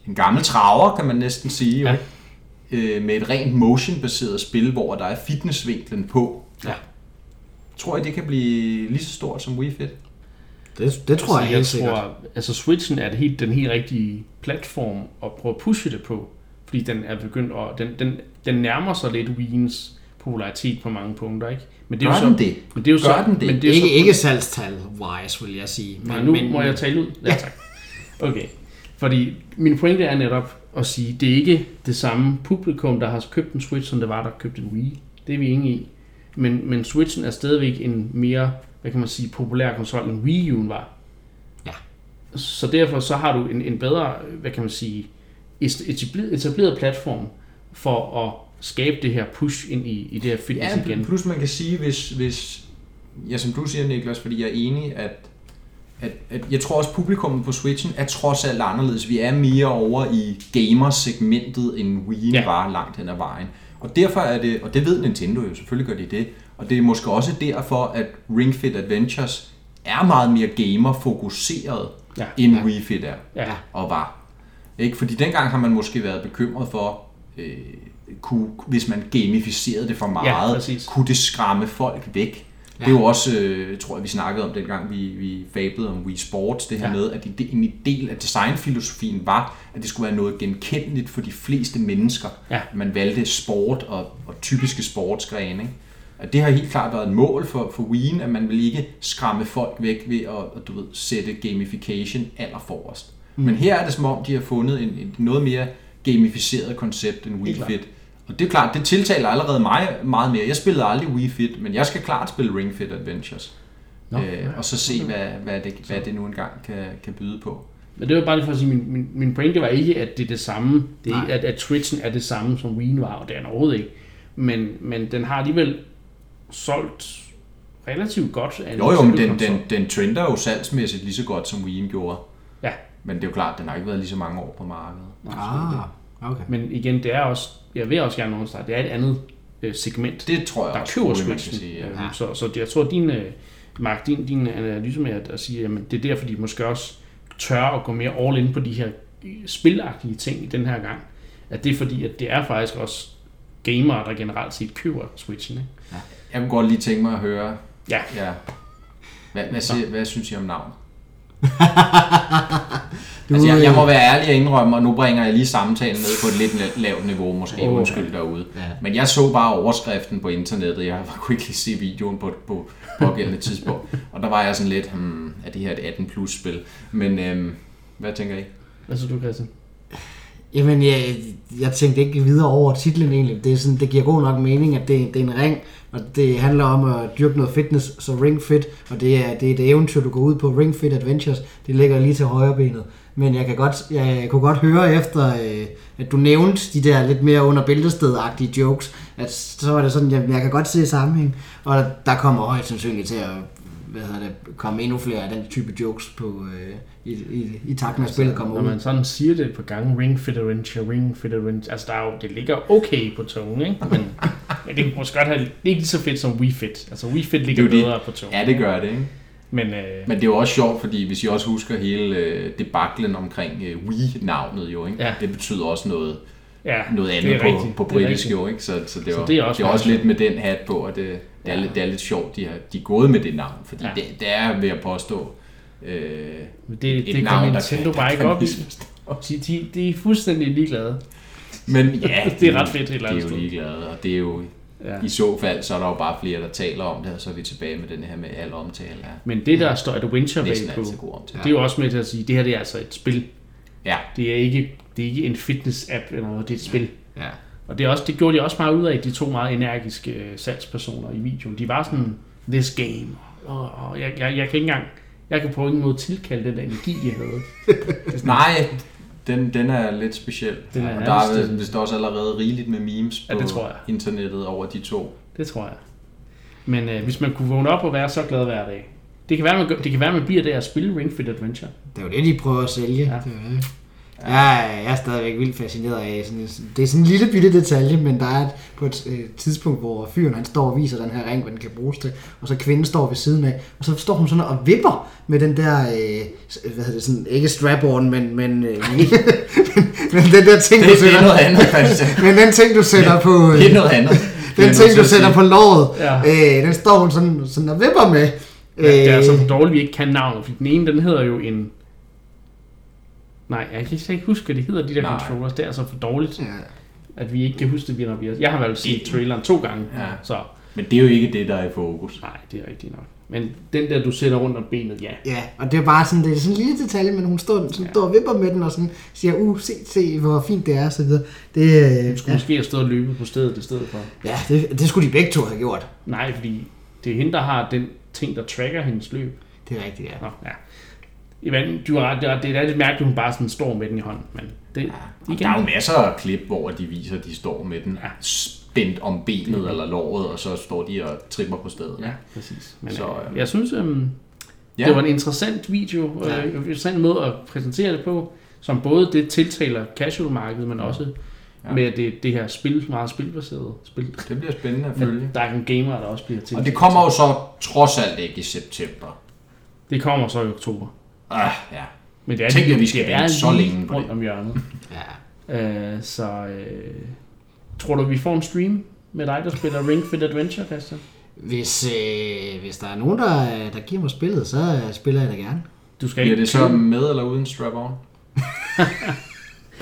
en gammel traver, kan man næsten sige jo. Ja. Med et rent motion-baseret spil, hvor der er fitnessvinklen på. Ja. Tror I, det kan blive lige så stort som Wii Fit? Det, det tror altså, jeg helt jeg sikkert. Tror, altså Switchen er det helt, den helt rigtige platform at prøve at pushe det på, fordi den er begyndt at, den, den, den nærmer sig lidt Wii'ens popularitet på mange punkter, ikke? Men det er jo så, det? Men det er jo så, den det? Men det er ikke, så, ikke salgstal-wise, vil jeg sige. Men, men nu men, må jeg tale ud. Ja, tak. Okay. Fordi min pointe er netop at sige, det er ikke det samme publikum, der har købt en Switch, som det var, der købte en Wii. Det er vi enige i. Men, men Switchen er stadigvæk en mere, hvad kan man sige, populær konsol, end Wii U'en var. Ja. Så derfor så har du en, en bedre, hvad kan man sige, etableret platform for at skabe det her push ind i, i det her fitness ja, igen. Plus man kan sige, hvis, hvis ja, som du siger, Niklas, fordi jeg er enig, at At, at jeg tror også, publikummet på Switchen er trods alt anderledes. Vi er mere over i gamer-segmentet, end Wii'en ja. Var langt hen ad vejen. Og derfor er det, og det ved Nintendo jo, selvfølgelig gør de det, og det er måske også derfor, at Ring Fit Adventures er meget mere gamer-fokuseret, ja. End ja. Wii Fit er ja. Og var. Ikke? Fordi dengang har man måske været bekymret for, øh, kunne, hvis man gamificerede det for meget, ja, kunne det skræmme folk væk. Ja. Det er jo også, øh, tror jeg, vi snakkede om dengang, vi, vi fablede om Wii Sports, det her ja. med, at det, en del af designfilosofien var, at det skulle være noget genkendeligt for de fleste mennesker. Ja. Man valgte sport og, og typiske sportsgrene, ikke? Og det har helt klart været et mål for, for Wii'en, at man vil ikke skræmme folk væk ved at, du ved, sætte gamification allerforrest. Mm. Men her er det som om, de har fundet en, en noget mere gamificeret koncept end Wii Fit. Og det er klart, det tiltaler allerede mig meget mere. Jeg spillede aldrig Wii Fit, men jeg skal klart spille Ring Fit Adventures. Nå, øh, ja, og så se, hvad, hvad, det, hvad det nu engang kan, kan byde på. Men det var bare lige for at sige, min, min, min pointe var ikke, at det er det samme, det er ikke, at, at Twitchen er det samme som Wii'en var, og det er den overhovedet ikke. Men, men den har alligevel solgt relativt godt. Jo jo, men den, den, den trender jo salgsmæssigt lige så godt, som Wii'en gjorde. Ja. Men det er jo klart, den har ikke været lige så mange år på markedet. Ah, okay. Men igen, det er også, jeg vil også gerne understrege, det er et andet øh, segment, det tror jeg der også, køber Switchen. Ja. Ja. Så, så jeg tror, din, Mark, din, din analyse med at, at sige, at det er derfor, de måske også tør at gå mere all in på de her spilagtige ting i den her gang. At det er fordi, at det er faktisk også gamere, der generelt set køber Switchen. Ikke? Ja. Jeg kunne godt lige tænke mig at høre, ja. Ja. Hvad, hvad, siger, hvad synes I om navnet? Altså, jeg, jeg må være ærlig og indrømme, og nu bringer jeg lige samtalen ned på et lidt lavt niveau, måske oh, okay. undskyld derude. Ja. Men jeg så bare overskriften på internettet, jeg kunne ikke lige se videoen på på pågældende tidspunkt, og der var jeg sådan lidt, hmm, er det her et atten plus spil? Men øhm, hvad tænker I? Hvad synes du, Christian? Jamen, jeg, jeg tænkte ikke videre over titlen egentlig. Det er sådan, det giver god nok mening, at det, det er en ring, og det handler om at dyrke noget fitness, så Ring Fit, og det er, det er et eventyr, du går ud på. Ring Fit Adventures, det ligger lige til højre benet. Men jeg, kan godt, jeg kunne godt høre efter, at du nævnte de der lidt mere under bæltestedet-agtige jokes, at så var det sådan, at jeg kan godt se sammenhæng, og der kommer højt sandsynligt til at hvad hedder det, komme endnu flere af den type jokes på, øh, i, i, i takt med, at spillet kommer ud. Når man sådan siger det på gange, Ring Fit Adventure, Ring Fit Adventure, altså der er jo, det ligger okay på tungen, ikke? Men, men det kan måske godt have ikke lige så fedt som Wii Fit. Altså Wii Fit ligger bedre på tungen. Ja, det gør det, ikke? Men, øh, men det er jo også sjovt, fordi hvis I også husker hele øh, debaklen omkring øh, Wii-navnet jo, ikke? Ja. Det betyder også noget, ja, noget andet på, på britisk jo, ikke? Så, så, det, var, så det er også, det er også lidt med den hat på, og det, det, er, ja. lidt, det er lidt sjovt, de, har, de er gået med det navn, fordi ja. det, det er ved at påstå øh, det, det et navn, der Nintendo kan, der kan, kan op i. De, de er fuldstændig ligeglade. Men ja, det er ret fedt et eller andet. Det er jo ligeglade, og det er jo... Ja. I så fald, så er der jo bare flere, der taler om det, og så er vi tilbage med den her med alle omtale. Ja. Men det, der ja. står et Adventure bag på, det er jo også med til at sige, at det her det er altså et spil. Ja. Det er ikke, det er ikke en fitness-app eller noget, det er et spil. Ja. Ja. Og det, er også, det gjorde de også meget ud af, de to meget energiske salgspersoner i videoen. De var sådan, this game, og, og jeg, jeg, jeg kan ikke engang, jeg kan på ingen måde tilkalde den energi, de havde. Nej. Den, den er lidt speciel. Den er og der er vist også allerede rigeligt med memes på ja, internettet over de to. Det tror jeg. Men øh, hvis man kunne vågne op og være så glad hver dag. Det kan være, man, det kan være, man bliver der at spille Ring Fit Adventure. Det er jo det, de prøver at sælge. Ja. Det det. Jeg, er, jeg er stadigvæk vildt fascineret af. Det er sådan en lille bitte detalje, men der er et, på et øh, tidspunkt, hvor fyren han står og viser den her ring, hvad den kan bruges til. Og så kvinden står ved siden af, og så står hun sådan og vipper med den der, øh, hvad hedder det, sådan, ikke strap-on, men, men, øh, men den der ting, det, du sætter, det andet, men den ting, du sætter ja, på... Øh, det er noget andet. Den er ting, du sætter sige. På låret, ja. øh, den står hun sådan, sådan og vipper med. Ja, det er så dårligt, vi ikke kan navnet, for den ene, den hedder jo en... Nej, jeg kan ikke huske, hvad det hedder, de der Nej. controllers. Det er altså for dårligt, ja. at vi ikke kan huske, det vi har. Jeg har valgt set traileren to gange. Ja. Så. Men det er jo ikke det, der er i fokus. Nej, det er rigtigt nok. Men den der, du sætter rundt om benet, ja. Ja, og det er bare sådan, det er sådan en lille detalje, men hun står, sådan, ja. står og vipper med den og sådan, siger, uh, se, se, hvor fint det er, og så videre. Det, hun skulle ja. måske have stået og løbet på stedet i stedet for. Ja, det, det skulle de begge to have gjort. Nej, fordi det er hende, der har den ting, der tracker hendes løb. Det er rigtigt, ja. Nå, ja. Du har, det er lidt mærkeligt, at hun bare sådan står med den i hånden. Men det, ja, der er jo masser af klip, hvor de viser, at de står med den ja. spændt om benet det. eller låret, og så står de og tripper på stedet. Ja, præcis. Men så, øh, jeg synes, øh, ja. det var en interessant video, og ja. øh, en interessant måde at præsentere det på, som både det tiltaler casual-markedet, men også ja. med det, det her spil, meget spilbaseret spil. Det bliver spændende at følge. Der er en gamer, der også bliver til. Og det kommer jo så trods alt ikke i september. Det kommer så i oktober. Ah, ja. Men det er tænker, lige, vi skal vente så længe på rundt det. Om hjørnet. ja. øh, så øh, Tror du, vi får en stream med dig, der spiller Ring Fit Adventure, Christian? Hvis, øh, hvis der er nogen, der, der giver mig spillet, så spiller jeg da gerne. Du skal ikke. Ja, det er så med eller uden strap-on?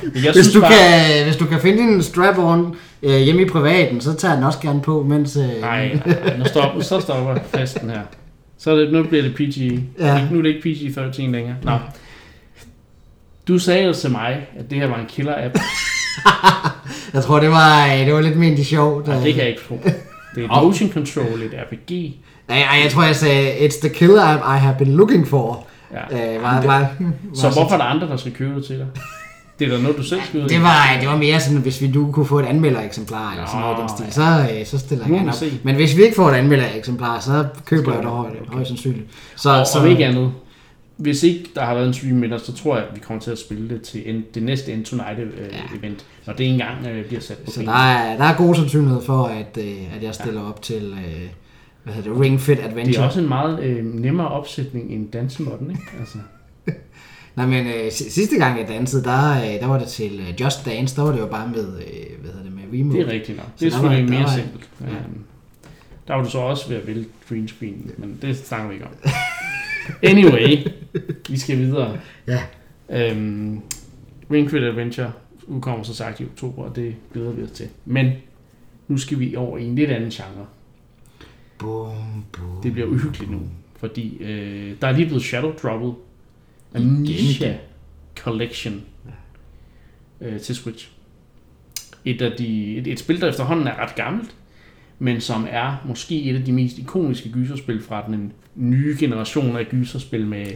Jeg hvis, du bare... kan, hvis du kan finde en strap-on øh, hjemme i privaten, så tager den også gerne på, mens... Øh... Nej, nej, nu stopper, så stopper festen her. Så det, nu bliver det P G. Ja. Nu er det ikke P G thirteen længere. Nå. Du sagde jo til mig, at det her var en killer-app. Jeg tror, det var, det var lidt mindre sjovt. Nej, det kan jeg ikke tro. Det er et motion control, et R P G. Nej, jeg tror, jeg sagde, it's the killer app I have been looking for. Ja. Øh, var, det, var, så hvorfor er der andre, der skal købe det til dig? Det er da noget, du selv skal ud. Det var, det var mere sådan, hvis vi nu kunne få et anmeldereksemplar eller sådan noget den stil, så, så stiller jeg gerne op. Men hvis vi ikke får et anmeldereksemplar, så køber jeg det højt, okay. højt sandsynligt. Så, og, så, og ikke andet. Hvis ikke der har været en stream med os, så tror jeg, at vi kommer til at spille det til en, det næste End Tonight ja. event, når det engang øh, bliver sat på. Så der er, der er god sandsynlighed for, at, øh, at jeg stiller ja. op til øh, hvad hedder det, Ring Fit Adventure. Det er også en meget øh, nemmere opsætning end dansemotten, ikke? Altså. Nej, men øh, sidste gang jeg dansede, der, øh, der var det til øh, Just Dance, der var det jo bare med, øh, hvad hedder det, med remote. Det er rigtigt nok. Det er selvfølgelig mere simpelt. Ja. Der var du så også ved at vælge green screen, men det snakker vi ikke om. Anyway, vi skal videre. Ja. Øhm, Ring Fit Adventure udkommer så sagt i oktober, og det glæder vi os til. Men nu skal vi over i en lidt anden genre. Boom, boom, det bliver uhyggeligt nu, fordi øh, der er lige blevet shadow droppet Amnesia Collection øh, til Switch. Et, af de, et, et spil, der efterhånden er ret gammelt, men som er måske et af de mest ikoniske gyserspil fra den nye generation af gyserspil, med, ja.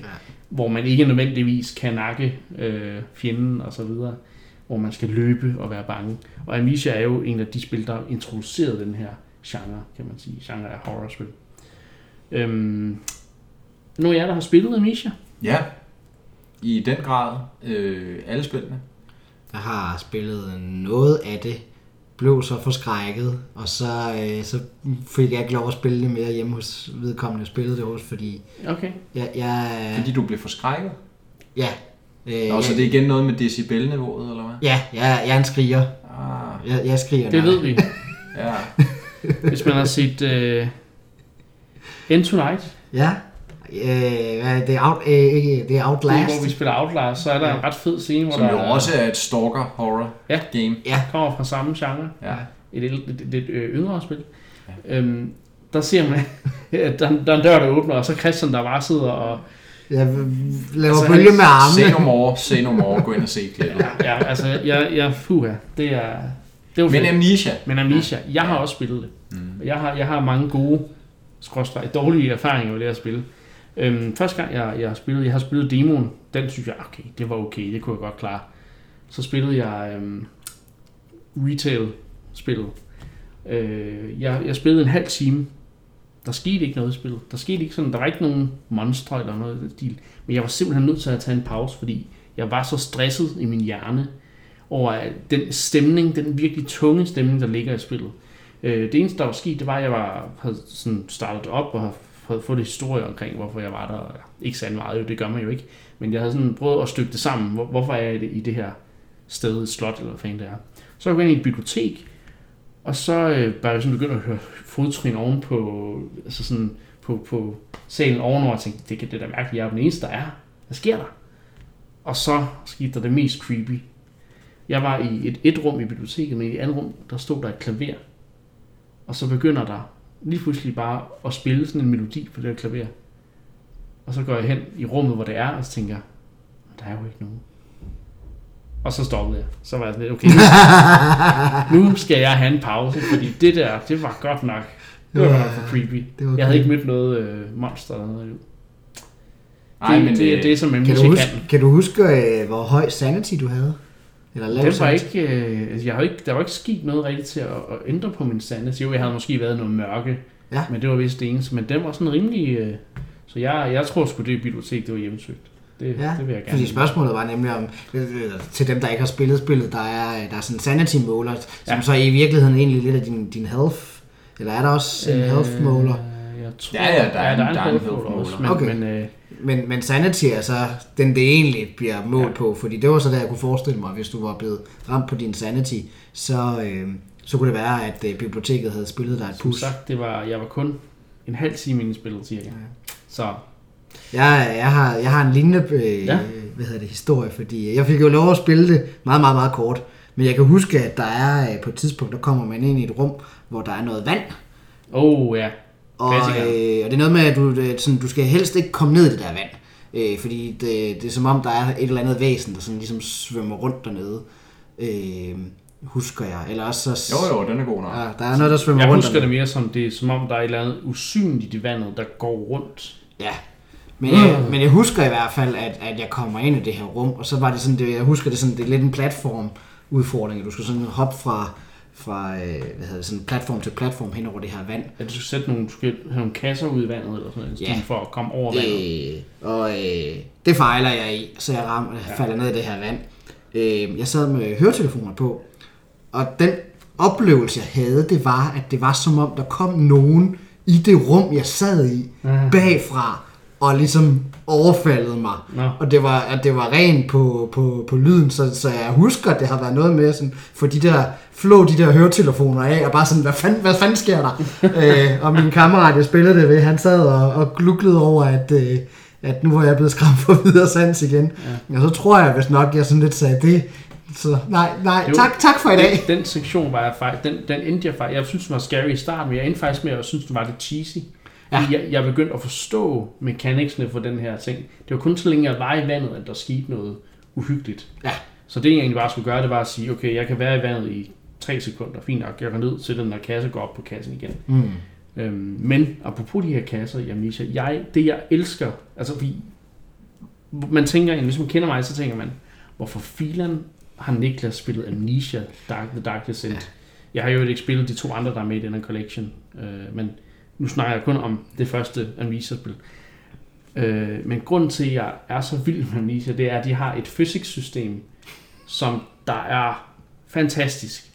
hvor man ikke nødvendigvis kan nakke øh, fjenden og så videre, hvor man skal løbe og være bange. Og Amnesia er jo en af de spil, der introducerede den her genre, kan man sige. Genre er horrorspil. Øhm, nogle af jer, der har spillet Amnesia? Ja, i den grad. Øh, alle spillene. Jeg har spillet noget af det. Blev så forskrækket, og så, øh, så fik jeg ikke lov at spille det mere hjemme hos vedkommende, spillede det også, fordi... Okay. Jeg, jeg, fordi du blev forskrækket? Ja. Øh, Nå, jeg, så det er igen noget med decibel-niveauet, eller hvad? Ja, jeg, jeg er en skriger. Ah. Jeg, jeg skriger. Det nej. ved vi. Ja. Hvis man har set uh, End Tonight. Ja. Øh, det, er out, øh, det er Outlast. Hvor vi spiller Outlast, så er der en ret fed scene, hvor som der jo også er et stalker horror ja, game. Ja. Kommer fra samme genre. Ja. Et lidt yngre spil. Ja. Øhm, der ser man, at der, der er en dør, der åbner, og så Christian, der bare sidder og... Jeg laver altså, bølge med armene. Se no more, se no more, gå ind og se klippet. Ja, ja, altså, jeg, jeg fuha, det er... Det var Men Amnesia. Men Amnesia. Jeg har også spillet det. Mm. Jeg, har, jeg har mange gode, skråstreg, dårlige erfaringer med det at spille. Øhm, første gang jeg, jeg, spillede, jeg har spillet demoen, den synes jeg, okay, det var okay, det kunne jeg godt klare. Så spillede jeg øhm, retail-spillet. Øh, jeg, jeg spillede en halv time. Der skete ikke noget i spillet. Der skete ikke sådan, der var ikke nogen monstre eller noget i den stil. Men jeg var simpelthen nødt til at tage en pause, fordi jeg var så stresset i min hjerne over den stemning, den virkelig tunge stemning, der ligger i spillet. Øh, det eneste, der var sket, det var, at jeg var, havde sådan startet op og prøvet at få lidt historie omkring, hvorfor jeg var der. Ikke særlig meget, jo, det gør man jo ikke. Men jeg havde sådan prøvet at stykke det sammen. Hvorfor er jeg i det her sted, et slot, eller hvad fanden det er. Så jeg går ind i et bibliotek, og så øh, bare jeg sådan begynder at høre fodtrin oven på, altså sådan, på, på salen ovenover, og tænkte, det kan det da mærkeligt, jeg er den eneste, der er. Hvad sker der? Og så skete der det mest creepy. Jeg var i et, et rum i biblioteket, men i et andet rum, der stod der et klaver. Og så begynder der lige pludselig bare at spille sådan en melodi på det her klaver. Og så går jeg hen i rummet, hvor det er, og så tænker, der er jo ikke nogen. Og så stoppede jeg. Så var jeg sådan lidt, okay, nu skal jeg have en pause, fordi det der, det var godt nok. Det var, det var nok for creepy. Okay. Jeg havde ikke mødt noget øh, monster eller noget. Nej, men det, det, det er som en musikanten. Kan, kan du huske, hvor høj sanity du havde? Det var ikke, øh, jeg har ikke, der var ikke sket noget rigtigt til at, at ændre på min sanity. Jo, jeg havde måske været noget mørke, ja. men det var vist det eneste. Men den var sådan rimelig... Øh, så jeg, jeg tror sgu, det bibliotek, det var hjemmesøgt. Det, ja, det vil jeg gerne. Fordi spørgsmålet var nemlig om, til dem, der ikke har spillet spillet, der er, der er sådan en sanity-måler, ja. som så i virkeligheden egentlig lidt af din, din health. Eller er der også en øh, health-måler? Jeg tror, ja, ja, der er, ja, der er en, der er en health-måler også. Men, okay. men, øh, Men, men sanity er så den, det egentlig bliver målt ja. på, fordi det var så der, jeg kunne forestille mig, hvis du var blevet ramt på din sanity, så, øh, så kunne det være, at øh, biblioteket havde spillet dig et pus. Som sagt, det var, jeg var kun en halv time inden spillet, cirka. Ja. Så... Jeg, jeg, har, jeg har en lignende øh, ja. hvad hedder det, historie, fordi jeg fik jo lov at spille det meget, meget, meget kort. Men jeg kan huske, at der er øh, på et tidspunkt, der kommer man ind i et rum, hvor der er noget vand. Oh, ja. Og, øh, og det er noget med, at du, øh, sådan, du skal helst ikke komme ned i det der vand. Øh, fordi det, det er som om, der er et eller andet væsen, der sådan ligesom svømmer rundt dernede. Øh, husker jeg. Eller også så... Jo, jo, den er god nok. Ja, der er noget, der svømmer jeg rundt. Jeg husker dernede. Det mere som, det er som om, der er et eller andet usynligt i vandet, der går rundt. Ja. Men jeg, men jeg husker i hvert fald, at, at jeg kommer ind i det her rum, og så var det sådan, det, jeg husker det sådan, det er lidt en platformudfordring. Du skal sådan hoppe fra, fra hvad hedder det, sådan platform til platform hen over det her vand. At du skal sætte nogle, du skal have nogle kasser ud i vandet eller sådan noget, ja. For at komme over vandet. Øh, og øh, det fejler jeg i, så jeg rammer, ja. falder ned i det her vand. Øh, jeg sad med høretelefoner på, og den oplevelse jeg havde, det var, at det var som om, der kom nogen i det rum, jeg sad i, ja. bagfra. Og ligesom overfaldede mig. Nå. Og det var, at det var rent på, på, på lyden, så, så jeg husker, at det har været noget med sådan, for de der, flå de der høretelefoner af, og bare sådan, hvad fanden, hvad fanden sker der? øh, og min kammerat, jeg spillede det ved, han sad og, og gluglede over, at, øh, at nu var jeg blevet skræmt for videre sans igen. Ja. Og så tror jeg, hvis nok jeg sådan lidt sagde det, så nej, nej, tak, var, tak for i dag. Den, den sektion var jeg faktisk, den, den endte jeg faktisk, jeg synes, den var scary i starten, men jeg endte faktisk med, at jeg synes, den var lidt cheesy. Ja. Jeg, jeg begyndte at forstå mekaniksene for den her ting. Det var kun så længe jeg var i vandet, at der skete noget uhyggeligt. Ja. Så det jeg egentlig bare skulle gøre, det var at sige, okay, jeg kan være i vandet i tre sekunder, fint nok, jeg går ned til den her kasse, går op på kassen igen. Mm. Øhm, men apropos de her kasser, Amnesia, jeg, det jeg elsker, altså fordi man tænker, hvis man kender mig, så tænker man, hvorfor filan har Niklas spillet Amnesia, Dark, The Dark Descent? Ja. Jeg har jo ikke spillet de to andre, der er med i den her collection, øh, men nu snakker jeg kun om det første Amnesia-spil. Øh, men grunden til, at jeg er så vild med Amnesia, det er, at de har et physics-system, som der er fantastisk.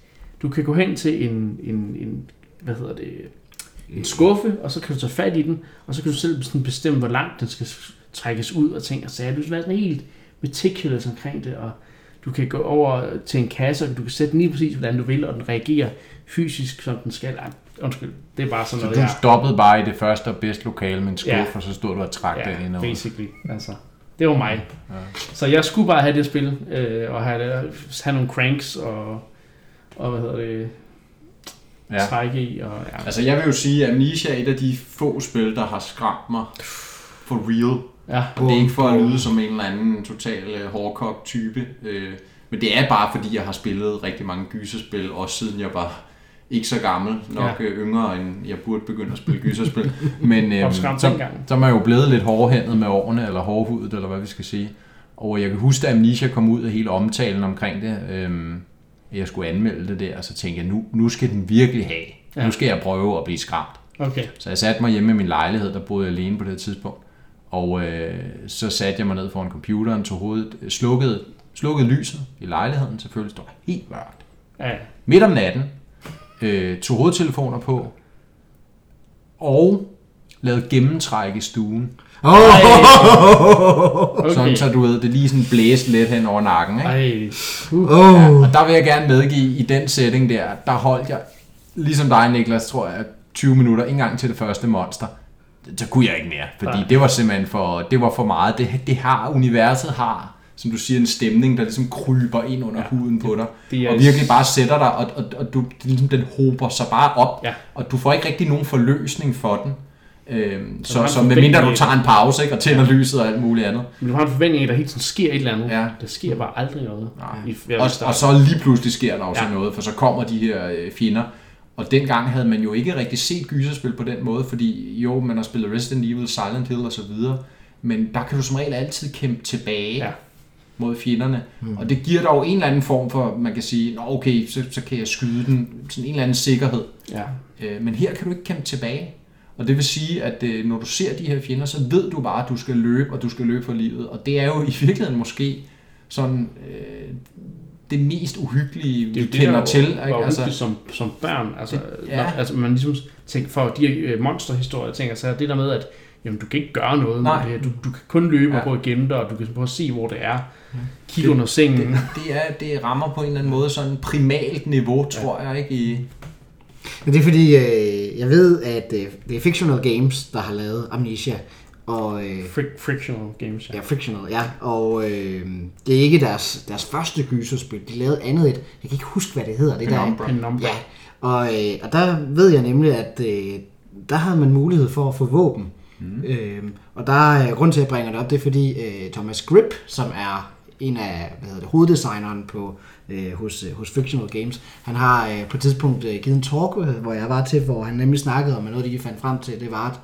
Du kan gå hen til en, en, en, hvad hedder det, en skuffe, og så kan du tage fat i den, og så kan du selv bestemme, hvor langt den skal trækkes ud og ting. Og så er du sådan helt meticulous omkring det, og du kan gå over til en kasse, og du kan sætte den lige præcis, hvordan du vil, og den reagerer fysisk, som den skal. Undskyld, det er bare sådan noget, så du jeg... stoppede bare i det første og bedste lokale med en skuffe, ja. og så stod du og trak ja, den ind over. Basically. Altså, det var mig. Ja. Så jeg skulle bare have det spil, øh, og have, det, have nogle cranks, og, og hvad hedder det, ja. trække i. Og, ja. Altså jeg vil jo sige, at Amnesia er et af de få spil, der har skræmt mig for real. Ja. Og det er ikke for at lyde som en eller anden total uh, hårdkogt type, øh, men det er bare fordi, jeg har spillet rigtig mange gyserspil, også siden jeg var... Ikke så gammel, nok ja. yngre end jeg burde begynde at spille gyserspil. Men øhm, så, så er man jo blevet lidt hårdhændet med årene, eller hårdhudet, eller hvad vi skal sige. Og jeg kan huske, at Amnesia kom ud af hele omtalen omkring det. Øhm, jeg skulle anmelde det der, og så tænkte jeg, nu, nu skal den virkelig have. Ja. Nu skal jeg prøve at blive skræmt. Okay. Så jeg satte mig hjemme i min lejlighed, der boede jeg alene på det tidspunkt. Og øh, så satte jeg mig ned foran computeren, tog hovedet, slukkede, slukkede lyset i lejligheden. Selvfølgelig stod jeg helt mørkt. Ja. Midt om natten. Øh, tog hovedtelefoner på, og lavede gennemtræk i stuen. Oh! Okay. Sådan, så du ved, det lige sådan blæste lidt hen over nakken. Ikke? Uh. Ja, og der vil jeg gerne medgive, i den setting der, der holdt jeg, ligesom dig, Niklas, tror jeg, tyve minutter, ikke engang til det første monster. Så kunne jeg ikke mere, fordi okay. det var simpelthen for, det var for meget. Det, det har, universet har, som du siger, en stemning, der ligesom kryber ind under ja, huden på dig, det, det og virkelig bare sætter dig, og, og, og du, ligesom den hober sig bare op, ja. og du får ikke rigtig nogen forløsning for den, øhm, så, så medmindre du tager en pause, ikke, og tænder ja. lyset og alt muligt andet. Men du har en forventning, at der hele tiden sker et eller andet, ja. der sker bare aldrig noget. I, og, og så lige pludselig sker der også ja. noget, for så kommer de her øh, fjender, og dengang havde man jo ikke rigtig set gyserspil på den måde, fordi jo, man har spillet Resident Evil, Silent Hill og så videre, men der kan du som regel altid kæmpe tilbage, ja. mod fjenderne, mm. og det giver dog en eller anden form for, man kan sige, nå okay, så, så kan jeg skyde den, sådan en eller anden sikkerhed. Ja. Øh, men her kan du ikke kæmpe tilbage, og det vil sige, at øh, når du ser de her fjender, så ved du bare, at du skal løbe, og du skal løbe for livet, og det er jo i virkeligheden måske sådan øh, det mest uhyggelige, det vi det, kender der, til. Det er altså, som, som børn. Altså, det, ja. når, altså man ligesom tænker, for de øh, monsterhistorier, tænker sig, det der med, at jamen, du kan ikke gøre noget med det. Du, du kan kun løbe ja. og prøve at gemme dig, og du kan prøve at se, hvor det er. Kig det, under sengen. Det, det, er, det rammer på en eller anden måde sådan primalt niveau, tror ja. jeg, ikke? I... Ja, det er fordi, øh, jeg ved, at øh, det er Fictional Games, der har lavet Amnesia. Og, øh, Fric- frictional games ja. ja frictional ja og øh, det er ikke deres deres første gyserspil, de lavede andet et, jeg kan ikke huske hvad det hedder, det Penumbra. der Penumbra. ja og øh, og der ved jeg nemlig at øh, der havde man mulighed for at få våben, mm. øh, og der er grund til at bringe det op, det er fordi øh, Thomas Grip, som er en af hvad hedder det hoveddesigneren på øh, hos hos Fictional Games, han har øh, på et tidspunkt øh, givet en talk, hvor jeg var til, hvor han nemlig snakkede om noget, de fandt frem til, det var at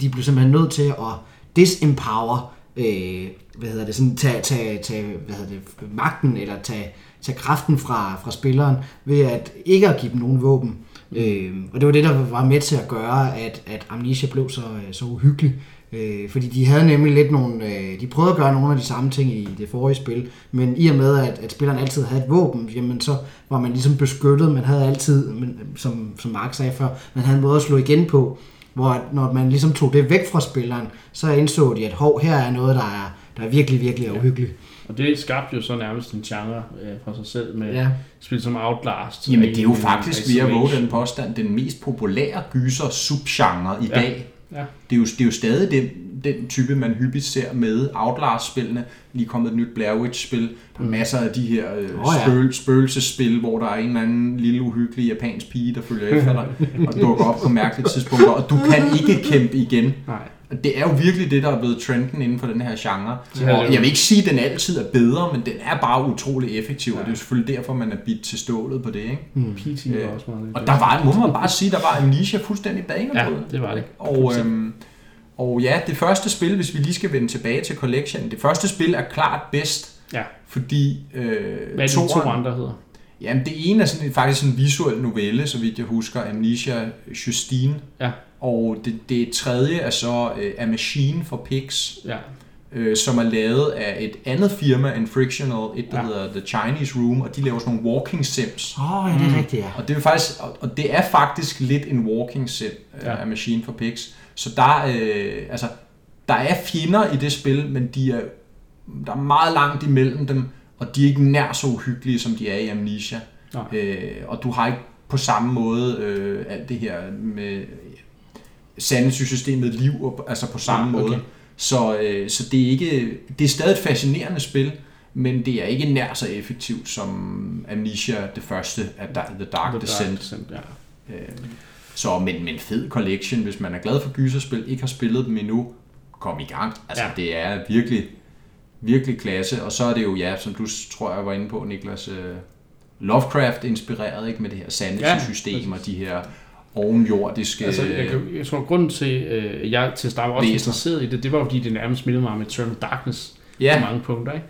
de blev simpelthen nødt til at disempower, øh, hvad hedder det, sådan tage, tage, tage hvad hedder det, magten eller tage, tage kraften fra, fra spilleren ved at ikke at give dem nogen våben. Mm. Øh, og det var det, der var med til at gøre, at, at Amnesia blev så, så uhyggelig. Øh, fordi de havde nemlig lidt nogle, øh, de prøvede at gøre nogle af de samme ting i det forrige spil, men i og med, at, at spilleren altid havde et våben, jamen så var man ligesom beskyttet, man havde altid, men, som, som Mark sagde før, man havde en måde at slå igen på. Hvor når man ligesom tog det væk fra spilleren, så indså de, at hov, her er noget, der er, der er virkelig, virkelig uhyggeligt. Ja. Og det skabte jo så nærmest en genre øh, for sig selv med ja. spil som Outlast. Jamen det er jo faktisk, via våge den påstand, den mest populære gyser subgenre i ja. dag. Ja. Det, er jo, det er jo stadig den, den type, man hyppigt ser med Outlast-spillene. Lige kommet et nyt Blair Witch-spil. Der er masser af de her øh, oh, ja. spøg, spøgelsespil, hvor der er en eller anden lille uhyggelig japansk pige, der følger efter dig og dukker op på mærkelige tidspunkter, og du kan ikke kæmpe igen. Nej. Det er jo virkelig det, der er blevet trenden inden for den her genre. Og jeg vil ikke sige, at den altid er bedre, men den er bare utrolig effektiv, ja. og det er jo selvfølgelig derfor, man er bidt til stålet på det, ikke? Mm. P T var også meget. Og der var, må man bare sige, der var Amnesia fuldstændig bagerbrød. Ja, det var det. Og, øhm, og ja, det første spil, hvis vi lige skal vende tilbage til Collection, det første spil er klart bedst, ja. fordi... Øh, hvad er de to andre hedder? Jamen, det ene er sådan, faktisk en visuel novelle, så vidt jeg husker, Amnesia Justine. Ja. Og det, det tredje er så uh, A Machine for Pigs, ja. øh, som er lavet af et andet firma end Frictional, et der ja. hedder The Chinese Room, og de laver sådan nogle walking sims. Åh, oh, ja, det er rigtigt, ja. Og det er faktisk, og, og det er faktisk lidt en walking sim, ja. uh, A Machine for Pigs. Så der, øh, altså, der er fjender i det spil, men de er, der er meget langt imellem dem, og de er ikke nær så uhyggelige, som de er i Amnesia. Ja. Øh, og du har ikke på samme måde øh, alt det her med... sandelsystemet liv op, altså på samme ja, okay. måde, så, øh, så det er ikke, det er stadig et fascinerende spil, men det er ikke nær så effektivt som Amnesia det første af The Dark Descent. Ja. Øh, så men, men fed collection, hvis man er glad for gyserspil, ikke har spillet dem endnu, kom i gang. Altså ja. det er virkelig, virkelig klasse, og så er det jo, ja, som du tror jeg var inde på, Niklas, øh, Lovecraft inspireret, ikke, med det her sandelsystem ja, og de her ovenjordiske... Altså, jeg, jeg tror, grunden til, at jeg til at starte var også interesseret i det, det var fordi, det nærmest mindede mig med Eternal Darkness yeah. på mange punkter, ikke?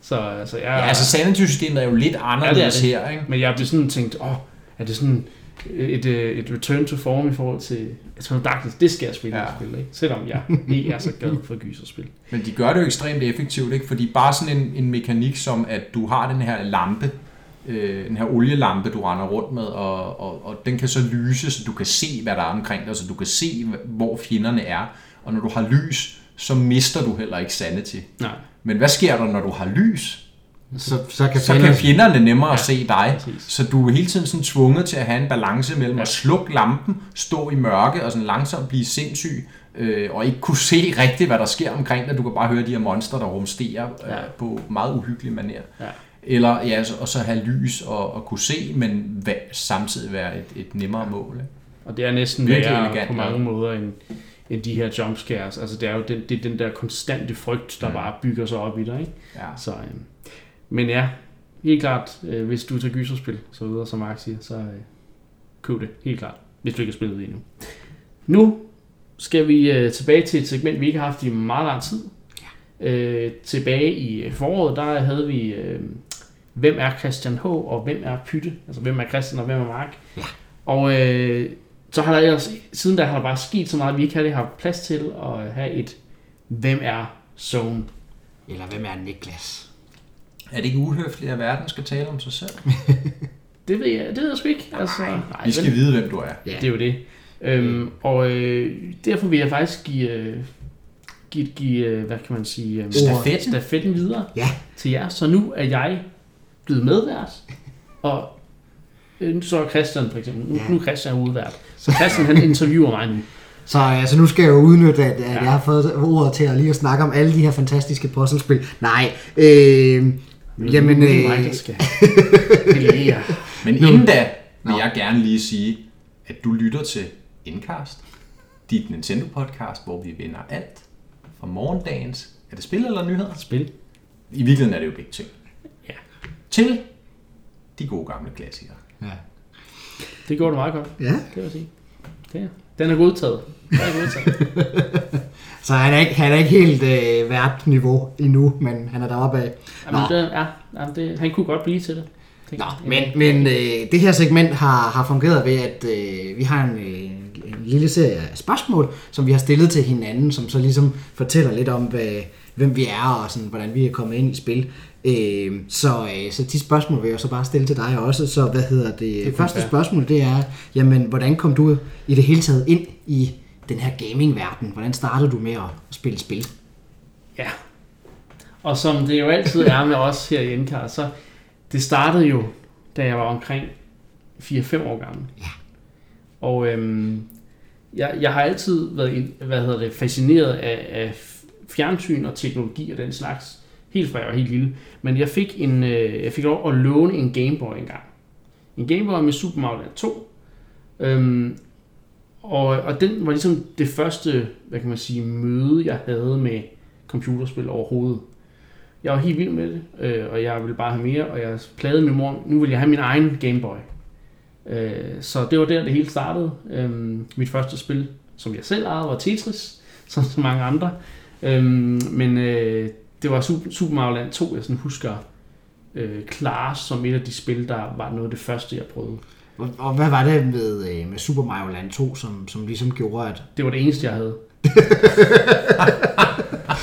Så altså, jeg... Ja, altså, sandelsystemet er jo lidt anderledes ja, det er det. her, ikke? Men jeg blev sådan tænkt, åh, er det sådan et, et return to form i forhold til Eternal Darkness? Det skal jeg spille, ja. spille, ikke? Selvom jeg ikke er så glad for gyserspil. Men de gør det jo ekstremt effektivt, ikke? Fordi bare sådan en, en mekanik som, at du har den her lampe, den her olielampe, du render rundt med, og, og, og den kan så lyse, så du kan se, hvad der er omkring dig, så du kan se, hvor fjenderne er. Og når du har lys, så mister du heller ikke sanity. Nej. Men hvad sker der, når du har lys? Så, så, kan, så kan fjenderne nemmere ja, se dig. Præcis. Så du er hele tiden sådan tvunget til at have en balance mellem ja. at slukke lampen, stå i mørke og sådan langsomt blive sindssyg, øh, og ikke kunne se rigtigt, hvad der sker omkring dig. Du kan bare høre de her monster, der rumsterer øh, ja. på meget uhyggelig manér. Ja. Eller ja, og så have lys og, og kunne se, men hvad, samtidig være et, et nemmere mål. Ikke? Og det er næsten værre på mange måder end, end de her jumpscares. Altså det er jo den, det er den der konstante frygt, der mm. bare bygger sig op i dig. Ikke? Ja. Så, øhm, men ja, helt klart, øh, hvis du tager gyserspil, så videre, som Mark siger, så øh, køb det, helt klart. Hvis du ikke har spillet det endnu. Nu skal vi øh, tilbage til et segment, vi ikke har haft i meget lang tid. Ja. Øh, tilbage i foråret, der havde vi... Øh, Hvem er Christian H. og hvem er Pytte? Altså hvem er Christian og hvem er Mark? Ja. Og øh, så har der ellers, siden da har der bare sket så meget, at vi ikke har haft plads til at have et hvem er Zone? Eller hvem er Niklas? Er det ikke uhøfligt, at verden skal tale om sig selv? det, ved jeg, det ved jeg sgu ikke. Altså, nej, nej, vi skal vide, hvem du er. Ja. Det er jo det. Øhm, og øh, derfor vil jeg faktisk give... Øh, Give, give, hvad kan man sige, stafetten, stafetten videre ja. til jer. Så nu er jeg blevet medvært, og så er Christian for eksempel. Nu, ja. nu er Christian udvært. Så Christian han interviewer mig nu. Så altså, nu skal jeg jo udnytte, at, at ja. jeg har fået ordet til at lige at snakke om alle de her fantastiske puzzlespil. Nej, øh, men, jamen... Det er mig, der skal. ja. Men inden da vil jeg gerne lige sige, at du lytter til Endcast, dit Nintendo-podcast, hvor vi vinder alt. Og morgendagens, er det spil eller nyheder? Spil. I virkeligheden er det jo begge ting. Ja. Til de gode gamle klassikere. Ja. Det gjorde du meget godt. Ja. Det vil jeg sige. Det er. Den er godtaget. Den er godtaget. Så han er ikke, han er ikke helt øh, værtniveau endnu, men han er deroppe af. Jamen, det, ja, jamen det, han kunne godt blive til det. det Nå, men, men øh, det her segment har, har fungeret ved, at øh, vi har en... Øh, en lille serie af spørgsmål, som vi har stillet til hinanden, som så ligesom fortæller lidt om, hvad, hvem vi er, og sådan, hvordan vi er kommet ind i spil. Øh, så, øh, så de spørgsmål vil jeg så bare stille til dig også. Så hvad hedder det? Det første spørgsmål, det er, jamen, hvordan kom du i det hele taget ind i den her gaming-verden? Hvordan startede du med at spille spil? Ja, og som det jo altid er med os her i N K, så det startede jo, da jeg var omkring fire fem år gammel. Ja. Og øhm, jeg, jeg har altid været hvad hedder det, fascineret af, af fjernsyn og teknologi og den slags, helt fra jeg var helt lille. Men jeg fik, en, øh, jeg fik lov at låne en Game Boy engang. En Game Boy med Super Mario Land to. Øhm, og, og den var ligesom det første, hvad kan man sige, møde, jeg havde med computerspil overhovedet. Jeg var helt vild med det, øh, og jeg ville bare have mere, og jeg plagede min mor, nu vil jeg have min egen Game Boy. Så det var der, det hele startede. Mit første spil, som jeg selv ejede, var Tetris, som så mange andre. Men det var Super Mario Land to, jeg sådan husker klart som et af de spil, der var noget af det første, jeg prøvede. Og hvad var det med, med Super Mario Land to, som, som ligesom gjorde, at... Det var det eneste, jeg havde.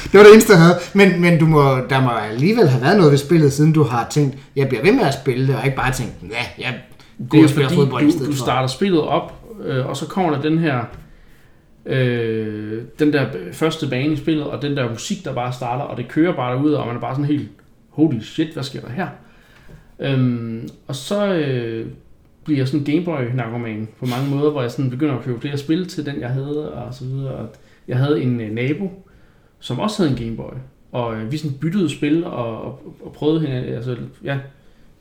Det var det eneste, jeg havde. Men, men du må, der må alligevel have været noget ved spillet, siden du har tænkt, jeg bliver ved med at spille det, og ikke bare tænkt, ja, jeg... Det er fordi, du, du starter spillet op, øh, og så kommer der den her øh, den der første bane i spillet, og den der musik, der bare starter, og det kører bare derud, og man er bare sådan helt, holy shit, hvad sker der her? Øhm, og så øh, bliver jeg sådan en Gameboy-narkoman på mange måder, hvor jeg sådan begynder at købe flere spil til den, jeg havde, og så videre. Jeg havde en øh, nabo, som også havde en Gameboy, og øh, vi sådan byttede spil, og, og, og prøvede hinanden, altså, ja...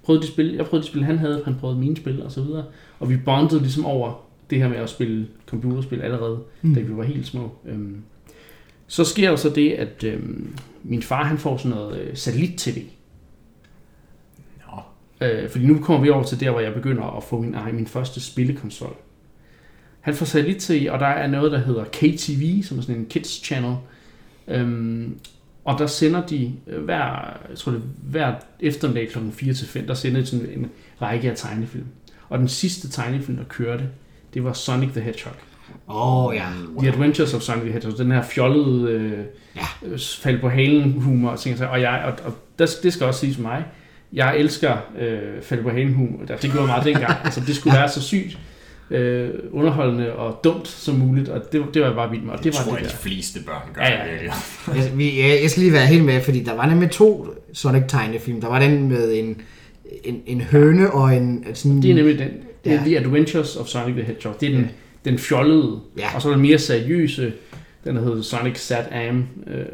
Prøvede de spil, jeg prøvede de spil, han havde, han prøvede mine spil og så videre. Og vi bondede ligesom over det her med at spille computerspil allerede, mm. da vi var helt små. Så sker jo så det, at øhm, min far han får sådan noget øh, satellit-tv. Nå. Øh, fordi nu kommer vi over til der, hvor jeg begynder at få min, ej, min første spillekonsol. Han får satellit-tv, og der er noget, der hedder K T V, som er sådan en kids channel. Øhm, Og der sender de hver, jeg tror det, hver eftermiddag kl. fire til fem, der sender de sådan en række af tegnefilm. Og den sidste tegnefilm, der kørte, det var Sonic the Hedgehog. Åh, oh, ja. Wow. The Adventures of Sonic the Hedgehog. Den her fjollede, øh, ja. Fald på halen humor og ting. Og, jeg, og, og det, det skal også siges mig. Jeg elsker øh, fald på halen humor. Det gjorde jeg meget dengang. Altså, det skulle være så sygt. Øh, underholdende og dumt som muligt, og det, det var bare vildt med. Det, det var tror det jeg de fleste børn gør. Ja, ja, ja. jeg, jeg skal lige være helt med, fordi der var nemlig to Sonic-tegnefilm. Der var den med en, en, en høne og en... Sådan, det er nemlig den. Det er ja. The Adventures of Sonic the Hedgehog. Det er den, ja. den fjollede. Ja. Og så er den mere seriøse. Den hedder Sonic Sat-A M, øh,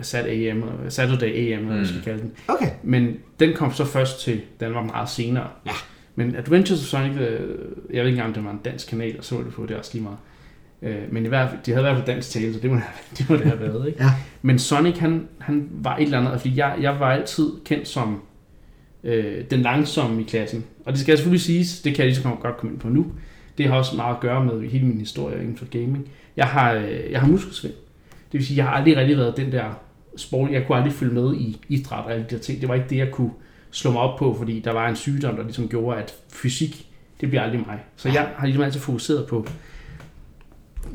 Sat-A M, Saturday A M, mm. hvad skal kalde den. Okay. Men den kom så først til Danmark meget senere. Ja. Men Adventures of Sonic, jeg ved ikke engang, om det var en dansk kanal, og så det på, det er også lige meget. Men i hvert fald, de havde i hvert fald dansk tale, så det må det, må det have været, ikke? Ja. Men Sonic, han, han var et eller andet, fordi jeg, jeg var altid kendt som øh, den langsomme i klassen. Og det skal jeg selvfølgelig siges, det kan jeg lige så godt komme ind på nu. Det har også meget at gøre med hele min historie inden for gaming. Jeg har, jeg har muskelsvind. Det vil sige, jeg har aldrig rigtig været den der sport. Jeg kunne aldrig følge med i idræt og alle de der ting. Det var ikke det, jeg kunne slå mig op på, fordi der var en sygdom, der ligesom gjorde, at fysik, det bliver aldrig mig. Så jeg har ligesom altid fokuseret på,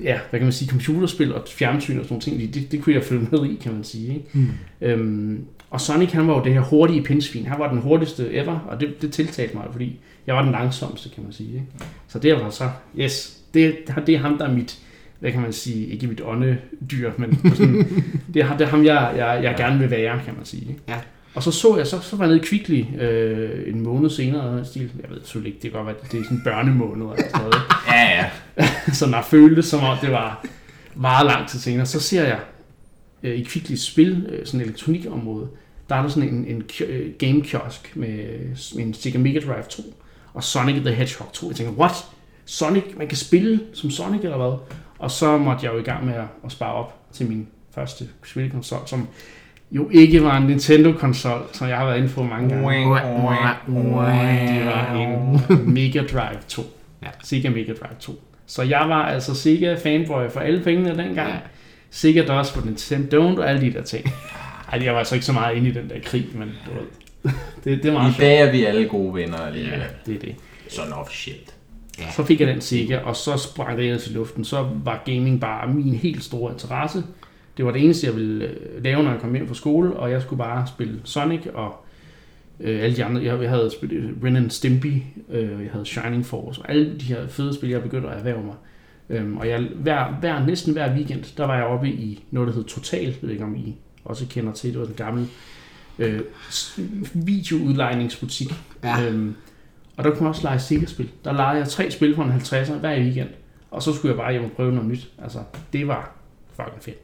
ja, hvad kan man sige, computerspil og fjernsyn og sådan nogle ting, det, det kunne jeg følge med i, kan man sige. Ikke? Mm. Øhm, Og Sonic, han var jo det her hurtige pindsvin. Han var den hurtigste ever, og det, det tiltalte mig, fordi jeg var den langsomste, kan man sige. Ikke? Så det var så, yes, det, det er ham, der er mit, hvad kan man sige, ikke mit åndedyr, men sådan, det, er, det er ham, jeg, jeg, jeg gerne vil være, kan man sige. Ja. Og så så jeg, så, så var jeg nede i Kvickly øh, en måned senere, stil, jeg ved selvfølgelig ikke, det kan godt være, det er sådan en børnemåned eller sådan noget. Ja, ja. Så når jeg følte, som om det var meget lang tid senere, så ser jeg øh, i Kvickly spil, øh, sådan et elektronikområde, der er der sådan en, en game-kiosk med, med en Sega Mega Drive to og Sonic the Hedgehog to. Jeg tænker, what? Sonic? Man kan spille som Sonic eller hvad? Og så måtte jeg jo i gang med at, at spare op til min første spilkonsol, som jo ikke var en Nintendo-konsol, som jeg har været inde på mange gange. Det var en Mega Drive to. Ja. Sega Mega Drive to. Så jeg var altså Sega-fanboy for alle pengene dengang. Ja. Sega DOS på Nintendo og alle de der ting. Ej, jeg var altså ikke så meget inde i den der krig, men du ved, det, det er meget I dag er vi alle gode venner alligevel. Ja, det er det. Sådan off shit. Ja. Så fik jeg den Sega, og så sprang det ind til luften. Så var gaming bare min helt store interesse. Det var det eneste, jeg ville lave, når jeg kom hjem fra skole, og jeg skulle bare spille Sonic og øh, alle de andre. Jeg havde spillet Ren and Stimpy, øh, jeg havde Shining Force, og alle de her fede spil, jeg begyndte at erhverve mig. Øhm, og jeg, hver, hver, næsten hver weekend, der var jeg oppe i noget, der hed Total, jeg ved ikke om I også kender til, det var den gamle øh, videoudlejningsbutik. Ja. Øhm, og der kunne man også lege Sega-spil. Der legede jeg tre spil fra en halvtredser hver weekend, og så skulle jeg bare hjem og prøve noget nyt. Altså, det var fucking fedt.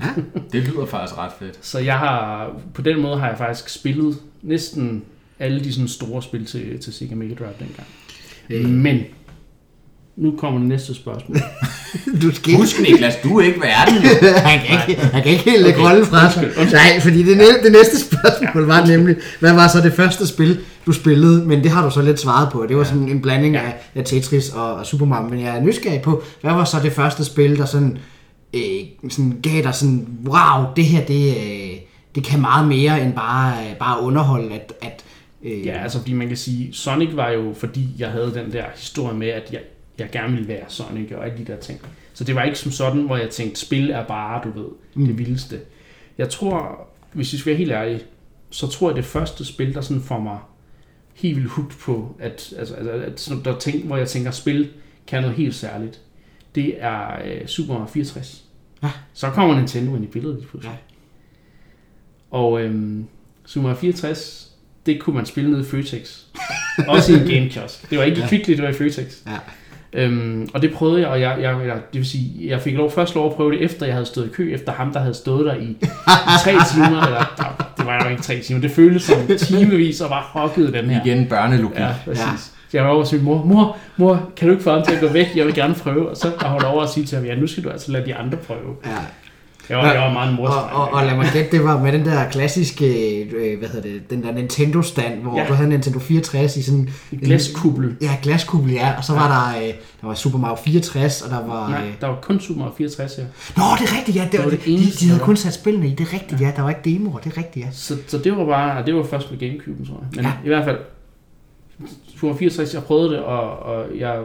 Ja, det lyder faktisk ret fedt. Så jeg har, på den måde har jeg faktisk spillet næsten alle de sådan store spil til, til Sega Mega Drive dengang. Øh. Men nu kommer det næste spørgsmål. Du skal... Husk Niklas, du er ikke verden. Han kan ikke, han kan ikke helt lægge okay. Rollen fra sig. Nej, fordi det, næ- det næste spørgsmål var nemlig, hvad var så det første spil, du spillede? Men det har du så lidt svaret på. Det var sådan en blanding af, af Tetris og, og Super Mario. Men jeg er nysgerrig på, hvad var så det første spil, der sådan... Øh, sådan gav dig sådan, wow, det her, det, det kan meget mere end bare, bare underholde, at... at øh... Ja, altså fordi man kan sige, Sonic var jo, fordi jeg havde den der historie med, at jeg, jeg gerne ville være Sonic og alle de der ting. Så det var ikke som sådan, hvor jeg tænkte, spil er bare, du ved, mm. det vildeste. Jeg tror, hvis jeg skal være helt ærlig, så tror jeg, det første spil, der sådan får mig helt vildt hooked på, at, altså, at der er ting, hvor jeg tænker, spil kan noget helt særligt. Det er øh, Super Mario fireogtres. Ja. Så kommer Nintendo ind i billedet lige pludselig. Ja. Og øhm, Super Mario fireogtres, det kunne man spille nede i Føtex. Også i en gamekiosk. Det var ikke i Kvickly, det var i Føtex. Ja. Øhm, og det prøvede jeg, og jeg, jeg, jeg, det vil sige, jeg fik lov, først lov at prøve det, efter jeg havde stået i kø, efter ham, der havde stået der i, i tre timer. Eller, nej, det var jo ikke tre timer. Det føltes som timevis, og var hokket den her. Igen børnelogik. Ja, præcis. Ja. Jeg var over og sige, mor, mor, mor, kan du ikke få ham til at gå væk? Jeg vil gerne prøve. Og så holdt over og sige til ham, ja, nu skal du altså lade de andre prøve. Ja. Jeg var, Nå, jeg var meget morstrejende. Og, og, og lad mig gætte, det var med den der klassiske, øh, hvad hedder det, den der Nintendo-stand, hvor ja. Du havde Nintendo fireogtres i sådan... En glaskubbel. Ja, glaskubbel, ja. Og så var ja. der, øh, der var Super Mario fireogtres, og der var... Nej, der var kun Super Mario fireogtres, ja. Nå, det er rigtigt, ja. Det, det var det de, eneste, de havde kun sat spillene i, det er rigtigt, ja. ja. Der var ikke demoer, det er rigtigt, ja. Så, så det var bare, det var først med Gamecube'en, tror jeg. Men ja. I hvert fald... Super fireogtres, jeg prøvede det, og, og jeg,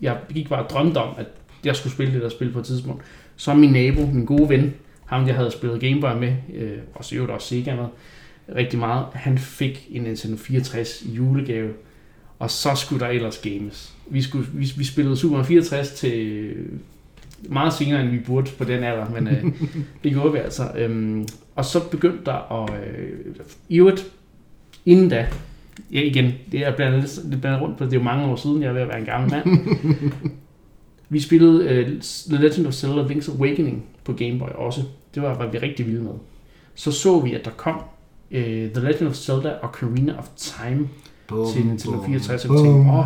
jeg gik bare og drømte om, at jeg skulle spille det der spil på et tidspunkt. Så min nabo, min gode ven, ham jeg havde spillet Game Boy med, øh, og så jo der også Sega med, rigtig meget, han fik en Nintendo fireogtres julegave, og så skulle der ellers games. Vi, skulle, vi, vi spillede Super fireogtres til meget senere, end vi burde på den alder, men øh, det gjorde vi altså. Øhm, og så begyndte der at... Øh, I øvrigt, inden da... Ja, igen, det er blandt andet rundt på, det er jo mange år siden, jeg er ved at være en gammel mand. Vi spillede uh, The Legend of Zelda: Link's Awakening på Game Boy også. Det var, hvad vi rigtig vilde med. Så så vi, at der kom uh, The Legend of Zelda: Ocarina of Time boom, til Nintendo fireogtres, og vi tænkte, åh, oh,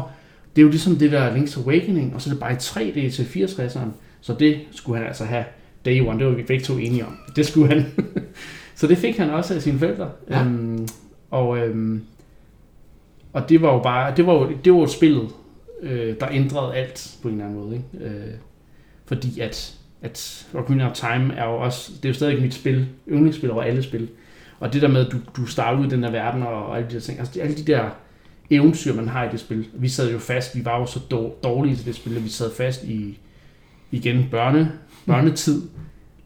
det er jo ligesom det der Link's Awakening, og så er det bare i tre D til fireogtres'eren, så det skulle han altså have day one, det var vi begge to enige om. Det skulle han. Så det fik han også af sine forældre. Ja. Um, og... Um, Og det var jo bare, det var jo, det var jo spillet, øh, der ændrede alt på en eller anden måde, ikke? Øh, fordi at, at Ocarina of Time er jo også, det er jo stadig mit spil, yndlingsspil over alle spil. Og det der med, at du, du starter ud i den der verden og, og alle de der ting, altså alle de der eventyr, man har i det spil. Vi sad jo fast, vi var jo så dårlige til det spil, at vi sad fast i, igen, børne, børnetid.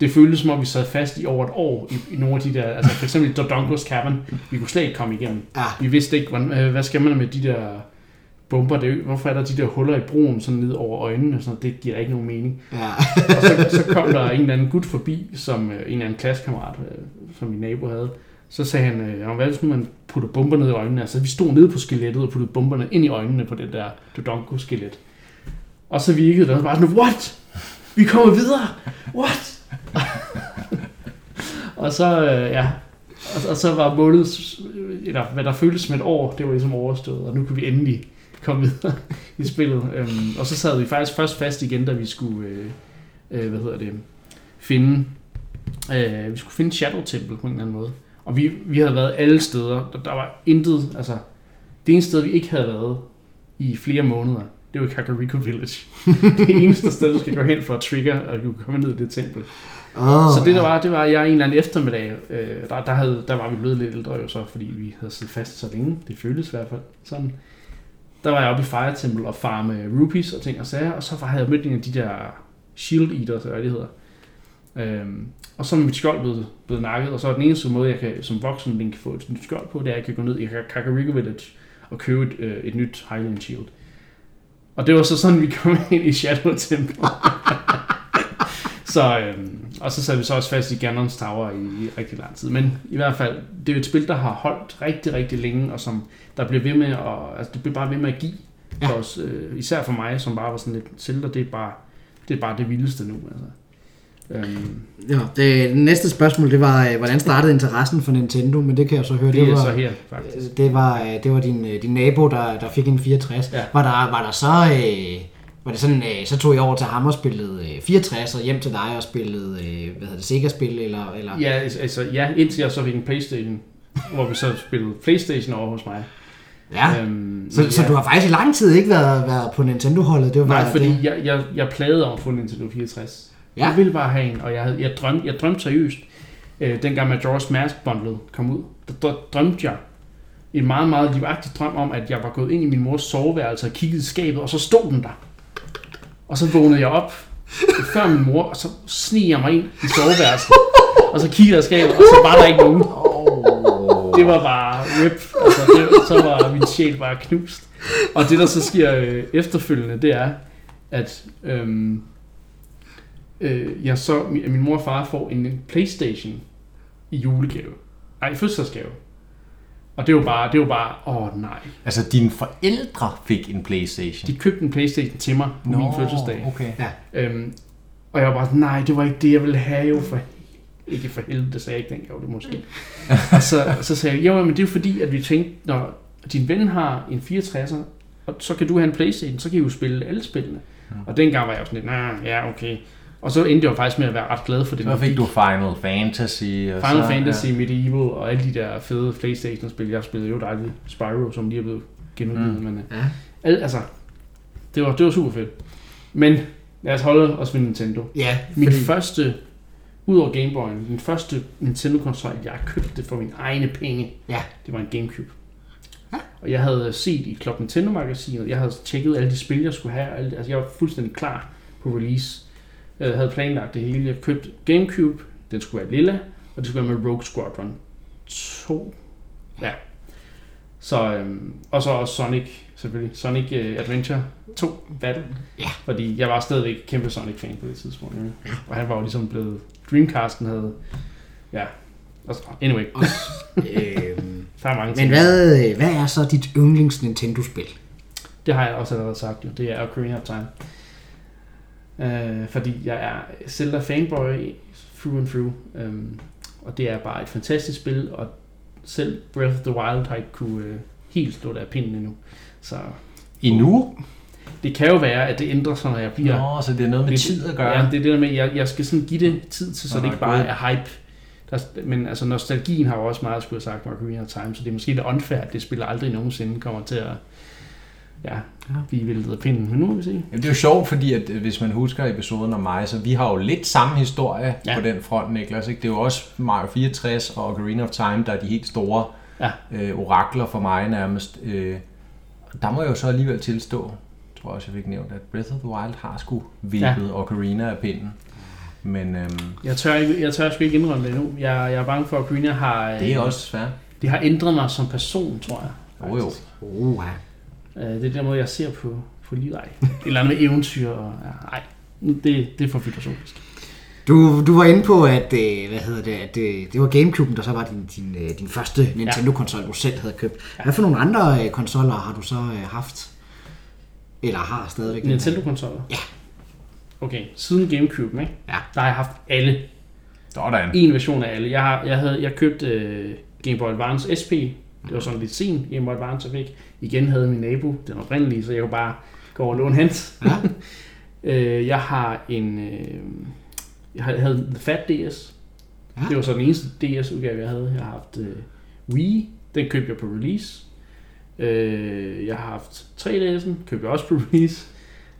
det føltes som om, vi sad fast i over et år i, i nogle af de der, altså for eksempel Dodongo's Cavern, vi kunne slet ikke komme igennem. Ah. Vi vidste ikke, hvordan, hvad skal man med de der bomber, det, hvorfor er der de der huller i broen sådan ned over øjnene, og sådan, det giver ikke nogen mening. Ja. Og så, så kom der en eller anden gut forbi, som en eller anden klassekammerat, som min nabo havde, så sagde han, hvad hvis nu man putter bomber ned i øjnene, altså vi stod nede på skelettet og puttede bomberne ind i øjnene på det der Dodongo-skelet. Og så virkede det, og så bare sådan, what? Vi kommer videre! What? Og så, øh, ja, og, og så var målet, eller hvad der føltes som et år, det var ligesom overstået, og nu kunne vi endelig komme videre i spillet. Øhm, og så sad vi faktisk først fast igen, da vi skulle, øh, øh, hvad hedder det, finde, øh, vi skulle finde Shadow Temple på en eller anden måde. Og vi, vi havde været alle steder, der, der var intet, altså, det eneste sted, vi ikke havde været i flere måneder, det var Kakariko Village. Det eneste sted, du skal gå hen for at trigger, og du kan komme ned i det tempel. Oh, så det der var, det var jeg en eller anden eftermiddag, øh, der, der, havde, der var vi blevet lidt ældre jo så, fordi vi havde siddet fast så længe, det føltes i hvert fald sådan. Der var jeg oppe i Fire Temple og farme rupees og ting og sager, og så havde jeg mødt en af de der shield eaters, eller hvad det hedder. Øhm, og så er mit skjold blevet, blevet nakket, og så er den eneste måde, jeg kan, som voksen link få et nyt skjold på, det er, at jeg kan gå ned i Kakariko Village og købe et, øh, et nyt Highland Shield. Og det var så sådan, vi kom ind i Shadow Temple. Så, øhm, og så sad vi så også fast i Ganons Tower i, i rigtig lang tid. Men i hvert fald, det er jo et spil, der har holdt rigtig, rigtig længe, og som der blev ved med at, altså det blev bare ved med at give ja. for os, øh, især for mig, som bare var sådan lidt Zelda, det er bare det, er bare det vildeste nu. Altså. Øhm. Ja, det næste spørgsmål, det var, hvordan startede interessen for Nintendo, men det kan jeg så høre, det, det var, så her, faktisk. Det var, det var din, din nabo, der, der fik en fireogtres. Ja. Var, der, var der så... Øh, var det sådan, øh, så tog jeg over til ham og spillede øh, fireogtres og hjem til dig og spillede, øh, hvad hedder det, Sega-spil eller, eller... Ja, altså, ja, indtil jeg så fik en PlayStation, hvor vi så spillede PlayStation over hos mig. Ja, øhm, så, ja. Så du har faktisk i lang tid ikke været, været på Nintendo-holdet? Det var Nej, bare, fordi det... jeg, jeg, jeg plagede om at få Nintendo fireogtres. Ja. Jeg ville bare have en, og jeg, havde, jeg, drøm, jeg drømte seriøst, øh, dengang Majora's Mask-bundlet kom ud, der drømte jeg en meget, meget livagtig drøm om, at jeg var gået ind i min mors soveværelse og kiggede i skabet, og så stod den der. Og så vågnede jeg op før min mor, og så sneg jeg mig ind i soveværelsen. Og så kiggede jeg skabet, og så var der ikke nogen. Oh. Det var bare rip. Altså, det, så var min sjæl bare knust. Og det, der så sker øh, efterfølgende, det er, at øhm, øh, jeg så, min, min mor og far får en PlayStation i julegave. Nej, i fødselsdagsgave. Og det var bare, det var bare, åh nej. Altså dine forældre fik en PlayStation? De købte en PlayStation til mig på Nå, min fødselsdag. Okay. Ja. Øhm, og jeg var bare sådan, nej, det var ikke det, jeg ville have jo for ikke for helvede, det sagde jeg ikke dengang, jo det måske. Og så, så sagde jeg, jo, men det er fordi, at vi tænkte, når din ven har en fireogtresser, og så kan du have en PlayStation, så kan I jo spille alle spillene. Ja. Og dengang var jeg sådan lidt, nej, ja, okay. Og så endte jeg faktisk med at være ret glad for det. Så fik du Final Fantasy. Og Final så, Fantasy, ja. Medieval og alle de der fede PlayStation-spil. Jeg spillede jo dejligt Spyro, som lige er blevet genudgivet. Mm. Ja. Altså, det var, det var super fedt. Men lad os holde os ved Nintendo. Ja, fordi... Min første, udover Game Boy'en, den første Nintendo-konsol, jeg købte for mine egne penge, ja. Det var en Gamecube. Ja. Og jeg havde set i Club Nintendo-magasinet, jeg havde tjekket alle de spil, jeg skulle have. Altså, jeg var fuldstændig klar på release. Jeg havde planlagt det hele. Jeg købte Gamecube, den skulle være lilla, og det skulle være med Rogue Squadron to. Ja. Så, øhm, og så også Sonic, selvfølgelig. Sonic uh, Adventure to Battle. Ja. Fordi jeg var stadigvæk kæmpe Sonic-fan på det tidspunkt. Ja. Og han var jo ligesom blevet... Dreamcasten havde... Ja. Anyway. øhm, der er mange ting. Men hvad, hvad er så dit yndlings Nintendo-spil? Det har jeg også allerede sagt jo. Det er Ocarina of Time. Øh, fordi jeg er Zelda fanboy through and through, øhm, og det er bare et fantastisk spil, og selv Breath of the Wild har ikke kunne øh, helt slå der pinden endnu. Så, endnu? Det kan jo være, at det ændrer sig, når jeg bliver... Nå, så det er noget med lidt, tid at gøre. Ja, det er det der med, at jeg, jeg skal sådan give det tid til, så Nå, det ikke bare er hype. Der, men altså nostalgien har jo også meget, skulle jeg have sagt, med Ocarina of Time, så det er måske lidt unfair, at det spiller aldrig nogensinde kommer til at... Ja, vi væltede pinden, men nu må vi se. Jamen, det er jo sjovt, fordi at, hvis man husker episoden om mig, så vi har jo lidt samme historie ja. På den front, Niklas. Ikke? Det er jo også Mario fireogtres og Ocarina of Time, der er de helt store ja. øh, orakler for mig nærmest. Øh, der må jeg jo så alligevel tilstå, tror jeg også, jeg fik nævnt, at Breath of the Wild har sgu væltet ja. Ocarina af pinden. Men, øhm, jeg tør ikke, jeg tør sgu ikke indrømme det endnu. Jeg, jeg er bange for, at Greener har... Det er øh, også svært. Det har ændret mig som person, tror jeg. Jo, jo. Uh, det er den måde, jeg ser på, på livet. Ej. Et eller andet med eventyr. Og, ej, det, det er for filosofisk. Du, du var inde på, at, hvad hedder det, at det var GameCube'en, der så var din, din, din første Nintendo-konsol, du selv havde købt. Hvad for nogle andre konsoller har du så haft? Eller har stadigvæk? Nintendo-konsoller? Ja. Okay, siden GameCube'en, ikke? Ja. Der har jeg haft alle. Sådan. En version af alle. Jeg, har, jeg, havde, jeg købte uh, Game Boy Advance S P. Det var sådan lidt sen, Game Boy Advance jeg fik. Igen havde min nabo den oprindelige, så jeg kunne bare gå over og låne hans. Ja. uh, jeg har en... Uh, Jeg havde The Fat D S. Ja. Det var så den eneste D S-udgave, jeg havde. Jeg har haft uh, Wii. Den købte jeg på release. Uh, jeg har haft tre D S'en. Købte jeg også på release.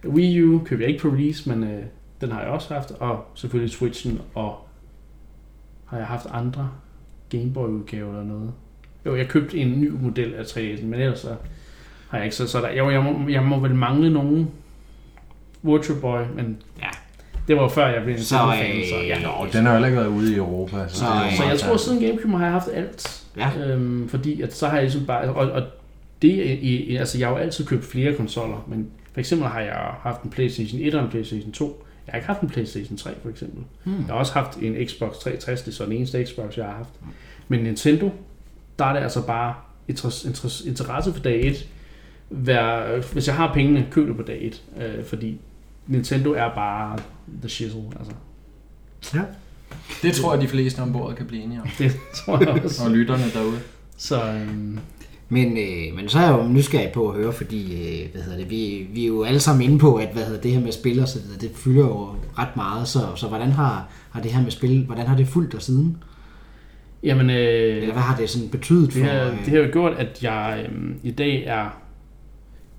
Wii U købte jeg ikke på release, men uh, den har jeg også haft. Og selvfølgelig Switchen. Og har jeg haft andre Game Boy-udgaver eller noget? Jo, jeg købte en ny model af tre D S'en, men ellers så har jeg ikke så, så der. Jo, jeg må, jeg må vel mangle nogen Virtual Boy, men ja. Det var før jeg blev en Nintendo-fan, så ja. Nå, den har jo ikke været ude i Europa. Så, så, øh, så jeg tror, siden GameCube har jeg haft alt. Ja. Øhm, fordi at så har jeg ligesom bare... Og, og det, i, altså jeg har jo altid købt flere konsoller, men for eksempel har jeg haft en PlayStation et og en PlayStation to. Jeg har ikke haft en PlayStation tre for eksempel. Hmm. Jeg har også haft en Xbox tre hundrede og tres, det er så den eneste Xbox, jeg har haft. Men Nintendo, der er det altså bare interesse for dag et. Hvis jeg har pengene, køb det på dag et, øh, fordi... Nintendo er bare the shizzle, altså. Ja. Det tror jeg, de fleste ombord kan blive enige om. Det tror jeg også. Og lytterne derude. Så, øhm. men, øh, men så er jeg jo nysgerrig på at høre, fordi øh, hvad hedder det, vi, vi er jo alle sammen inde på, at hvad hedder det her med spil og så videre, det fylder jo ret meget. Så, så hvordan har, har det her med spil, hvordan har det fulgt dig siden? Jamen, øh, Eller hvad har det sådan betydet det for? Har, det har jo gjort, at jeg øh, i dag er,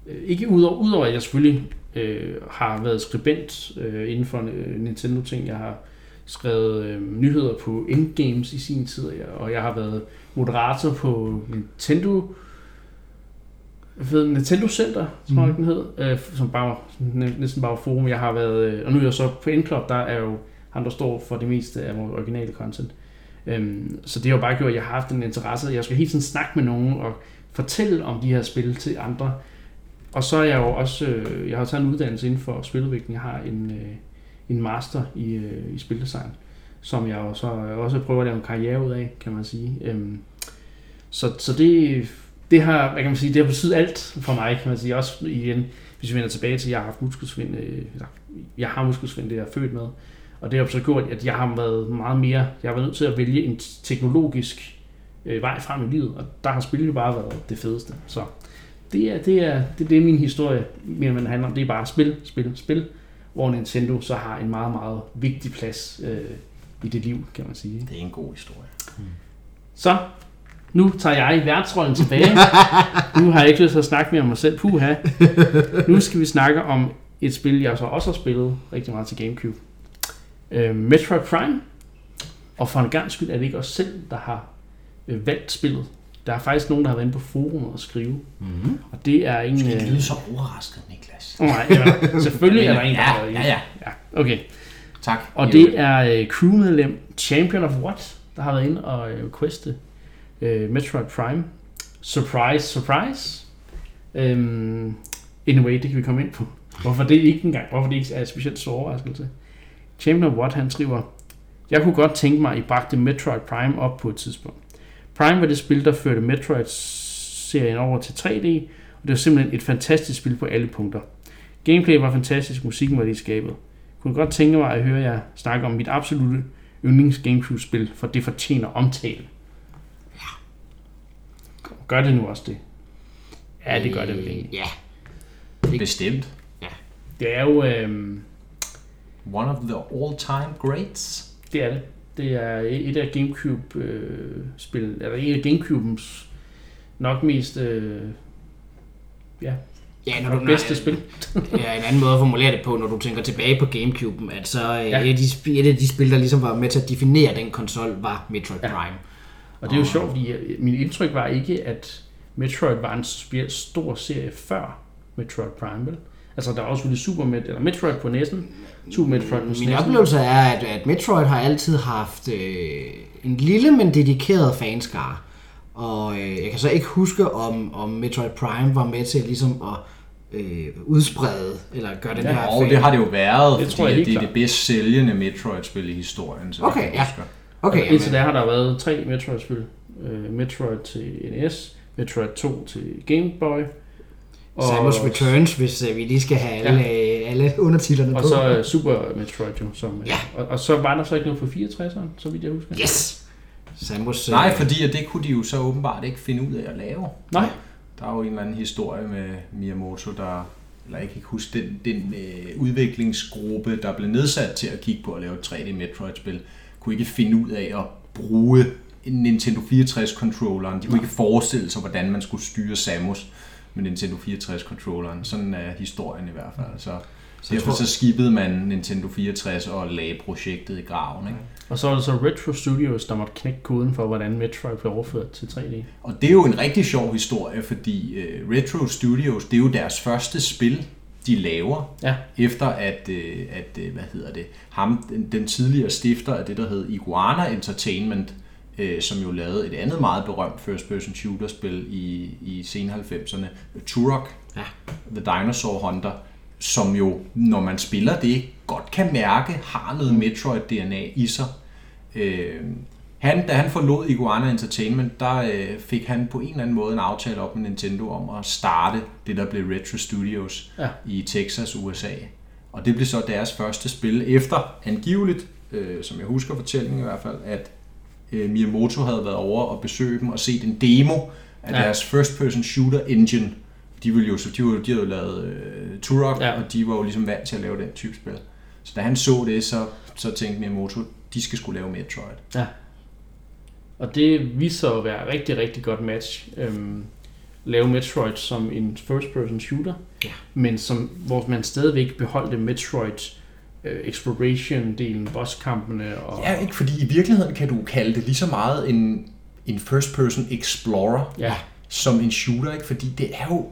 øh, ikke udover, udover at jeg selvfølgelig... Øh, har været skribent øh, inden for øh, Nintendo-ting. Jeg har skrevet øh, nyheder på Endgames i sin tid, og jeg har været moderator på Nintendo ved Nintendo Center, tror jeg, mm-hmm. den hed, øh, som bare, næsten bare forum. Jeg har været, øh, og nu er jeg så på Endclub, der er jo han, der står for det meste af vores originale content. Øhm, så det har jo bare gjort, at jeg har haft en interesse. Jeg skal hele tiden snakke med nogen og fortælle om de her spil til andre. Og så er jeg jo også, øh, jeg har taget en uddannelse inden for spiludvikling. Jeg har en, øh, en master i, øh, i spildesign, som jeg jo så også prøver at lave en karriere ud af, kan man sige. Øhm, så så det, det har, hvad kan man sige, det har betydet alt for mig, kan man sige. Også igen, hvis vi vender tilbage til, at jeg har haft muskelsvind, øh, jeg har muskelsvind, det jeg er født med. Og det har så gjort, at jeg har været meget mere, jeg har været nødt til at vælge en teknologisk øh, vej frem i livet, og der har spillet jo bare været det fedeste, så... Det er, det, er, det, er, det er min historie, mere man handler om. Det er bare spil, spil, spil, hvor Nintendo så har en meget, meget vigtig plads øh, i det liv, kan man sige. Det er en god historie. Mm. Så, nu tager jeg værtsrollen tilbage. Nu har jeg ikke lyst til at snakke mere om mig selv. Puha. Nu skal vi snakke om et spil, jeg så også har spillet rigtig meget til GameCube. Øh, Metroid Prime. Og for en gang skyld er det ikke os selv, der har øh, valgt spillet. Der er faktisk nogen, der har været inde på forumet og skrive. Mm-hmm. Og det er en... Det lyder så overrasket, Niklas. Nej, ja, selvfølgelig er der en, der har været inde. Ja, ja, ja. Okay. Tak. Og det er crewmedlem Champion of What, der har været inde og queste uh, Metroid Prime. Surprise, surprise. Um, anyway, det kan vi komme ind på. Hvorfor det ikke engang, hvorfor det ikke er specielt så overraskelse. Champion of What, han skriver, jeg kunne godt tænke mig, at I bragte Metroid Prime op på et tidspunkt. Prime var det spil, der førte Metroid-serien over til tre D, og det var simpelthen et fantastisk spil på alle punkter. Gameplay var fantastisk, musikken var lige skabet. Jeg kunne godt tænke mig at høre jer snakke om mit absolutte yndlings-Gamecube-spil, for det fortjener omtale. Gør det nu også det? Ja, det gør det vel egentlig. Ja, bestemt. Ja. Det er jo... Øhm... One of the all-time greats. Det er det. Det er et af Gamecube-spil, øh, eller et af Gamecubens nok mest, øh, ja, ja når du, bedste når, spil. Ja, en anden måde at formulere det på, når du tænker tilbage på Gamecuben, at så øh, ja. et, af de, et af de spil, der ligesom var med til at definere den konsol, var Metroid ja. Prime. Og det er jo sjovt, fordi min indtryk var ikke, at Metroid var en stor serie før Metroid Prime, vel? Altså, der er også lidt Super Metroid, eller Metroid på næsen. Super Metroid på næsen. Min oplevelse er, at, at Metroid har altid haft øh, en lille, men dedikeret fanskare. Og øh, jeg kan så ikke huske, om, om Metroid Prime var med til ligesom at øh, udsprede, eller gøre den ja, her fan. Det har det jo været, det fordi det, det er det bedst sælgende Metroid-spil i historien. Så okay, ja. Okay, altså, indtil da har der været tre Metroid-spil. Uh, Metroid til N E S, Metroid to til Game Boy. Og Samus Returns, hvis uh, vi lige skal have alle, ja. alle undertitlerne på. Og så uh, Super Metroid, jo, som, ja. og, og så var der så ikke noget for fireogtresseren, så vidt jeg husker. Yes! Samus, uh... Nej, fordi det kunne de jo så åbenbart ikke finde ud af at lave. Nej. Der er jo en eller anden historie med Miyamoto, der... Eller jeg kan ikke huske den, den uh, udviklingsgruppe, der blev nedsat til at kigge på at lave et tre D Metroid-spil, kunne ikke finde ud af at bruge Nintendo fireogtres-controlleren. De kunne ikke forestille sig, hvordan man skulle styre Samus med Nintendo fireogtres-controlleren. Sådan er historien i hvert fald. Så, så derfor tror... så skippede man Nintendo fireogtres og lagde projektet i graven. Ikke? Og så er det så Retro Studios, der måtte knække koden for, hvordan Metroid blev overført til tre D. Og det er jo en rigtig sjov historie, fordi uh, Retro Studios, det er jo deres første spil, de laver, ja. efter at, at, hvad hedder det, ham, den tidligere stifter af det, der hed Iguana Entertainment, øh, som jo lavede et andet meget berømt first-person shooter-spil i, i sene halvfemserne, Turok, ja. The Dinosaur Hunter, som jo, når man spiller det, godt kan mærke, har noget Metroid-D N A i sig. Øh, han, da han forlod Iguana Entertainment, der øh, fik han på en eller anden måde en aftale op med Nintendo om at starte det, der blev Retro Studios ja. i Texas, U S A. Og det blev så deres første spil efter, angiveligt, øh, som jeg husker fortællingen i hvert fald, at øh, Miyamoto havde været over og besøge dem og set en demo af ja. deres first-person shooter engine. De, ville jo, de, var, de havde jo lavet øh, Turok, ja. og de var jo ligesom vant til at lave den type spil. Så da han så det, så, så tænkte Miyamoto, de skal skulle lave Metroid. Ja. Og det viste sig at være rigtig, rigtig godt match. Øhm, lave Metroid som en first-person shooter, ja. men som, hvor man stadigvæk beholdte Metroid øh, exploration-delen, boss-kampene. Og... Ja, ikke, fordi i virkeligheden kan du kalde det lige så meget en, en first-person explorer ja. som en shooter, ikke? Fordi det er jo...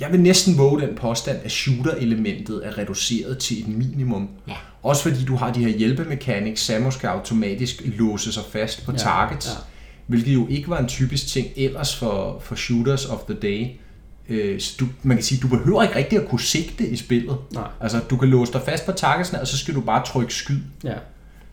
Jeg vil næsten våge den påstand, at shooter-elementet er reduceret til et minimum. Ja. Også fordi du har de her hjælpemekanics, Samus kan automatisk låse sig fast på ja, targets, ja. hvilket jo ikke var en typisk ting ellers for, for shooters of the day. Øh, så du, man kan sige, at du behøver ikke rigtig at kunne sigte i spillet. Nej. Altså, du kan låse dig fast på targetsene, og så skal du bare trykke skyd. Ja.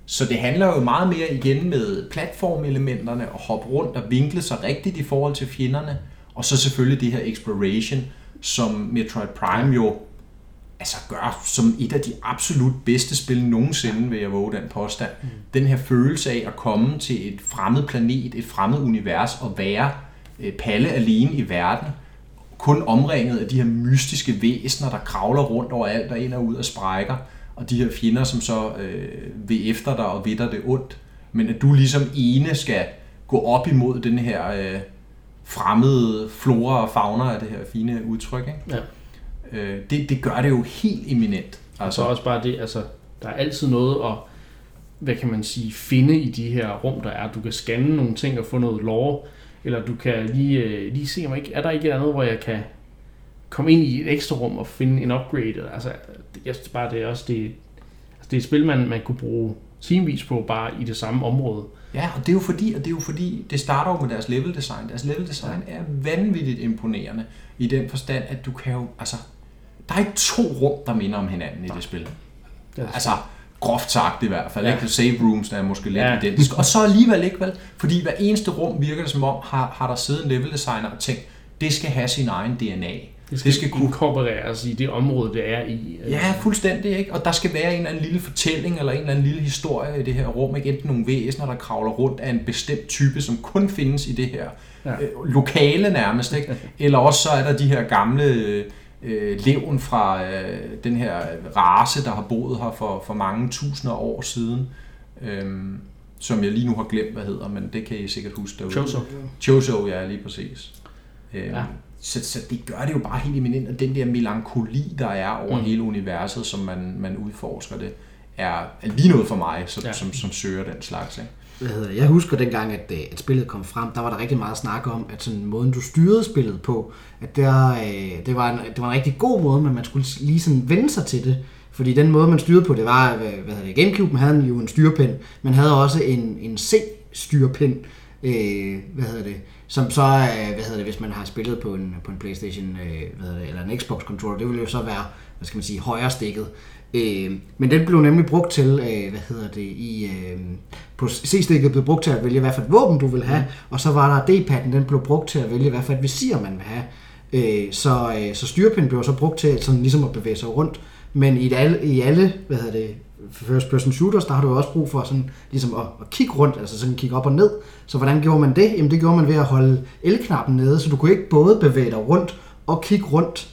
Så det handler jo meget mere igen med platformelementerne, og hoppe rundt og vinkle sig rigtigt i forhold til fjenderne, og så selvfølgelig det her exploration, som Metroid Prime jo altså gør som et af de absolut bedste spil nogensinde, vil jeg våge den påstand. Mm. Den her følelse af at komme til et fremmed planet, et fremmed univers og være øh, palle alene i verden, kun omringet af de her mystiske væsener, der kravler rundt overalt og ind og ud og sprækker, og de her fjender, som så øh, vil efter dig og vitter det ondt, men at du ligesom ene skal gå op imod den her... Øh, fremmede flora og fauna af det her fine udtryk, ikke? Ja. Øh, det, det gør det jo helt eminent. Altså og også bare det, altså, der er altid noget at, hvad kan man sige, finde i de her rum, der er. Du kan scanne nogle ting og få noget lore, eller du kan lige, lige se, om ikke, er der ikke et eller andet, hvor jeg kan komme ind i et ekstra rum og finde en upgrade. Altså, jeg synes bare, det er også det, altså, det er et spil, man, man kunne bruge timevis på, bare i det samme område. Ja, og det er jo fordi, og det er jo fordi, det starter jo med deres level design. Deres level design er vanvittigt imponerende i den forstand, at du kan jo, altså, der er ikke to rum, der minder om hinanden i det spil. Altså, groft sagt i hvert fald, ja. ikke? Save rooms, der er måske lidt ja. identiske. Og så alligevel ikke, vel? Fordi hver eneste rum virker det som om, har, har der siddet en level designer og tænkt, det skal have sin egen D N A. Det skal, det skal inkorporeres i det område, det er i. Ja, fuldstændig, ikke? Og der skal være en eller anden lille fortælling, eller en eller anden lille historie i det her rum, ikke? Enten nogle væsener, der kravler rundt af en bestemt type, som kun findes i det her ja. øh, lokale nærmest, ikke? Eller også så er der de her gamle øh, levn fra øh, den her race, der har boet her for, for mange tusinder år siden, øh, som jeg lige nu har glemt, hvad hedder, men det kan I sikkert huske derude. Chozo. Chozo, ja, lige præcis. Øh, ja. Så, så det gør det jo bare helt eminent, og den der melankoli, der er over mm. hele universet, som man, man udforsker det, er lige noget for mig, som, ja. som, som søger den slags. Ikke? Hvad hedder jeg husker dengang, at, at spillet kom frem, der var der rigtig meget snak om, at sådan måden, du styrede spillet på, at der, øh, det, var en, det var en rigtig god måde, men man skulle lige sådan vende sig til det. Fordi den måde, man styrede på, det var, hvad, hvad hedder det, GameCube havde jo en styrepind, man havde også en, en C-styrepind, øh, hvad hedder det, som så, øh, hvad hedder det, hvis man har spillet på en, på en PlayStation øh, hvad hedder det, eller en Xbox-controller, det ville jo så være, hvad skal man sige, højre stikket. Øh, men den blev nemlig brugt til, øh, hvad hedder det, i, øh, på C-stikket blev brugt til at vælge, hvad for et våben du vil have, mm. og så var der D-padden, den blev brugt til at vælge, hvad for et visir man vil have. Øh, så, øh, så styrepinden blev så brugt til sådan ligesom at bevæge sig rundt. Men i alle, i alle hvad hedder det, first person shooters, der har du også brug for sådan, ligesom at, at kigge rundt, altså sådan kigge op og ned. Så hvordan gjorde man det? Jamen det gjorde man ved at holde L-knappen nede, så du kunne ikke både bevæge dig rundt og kigge rundt,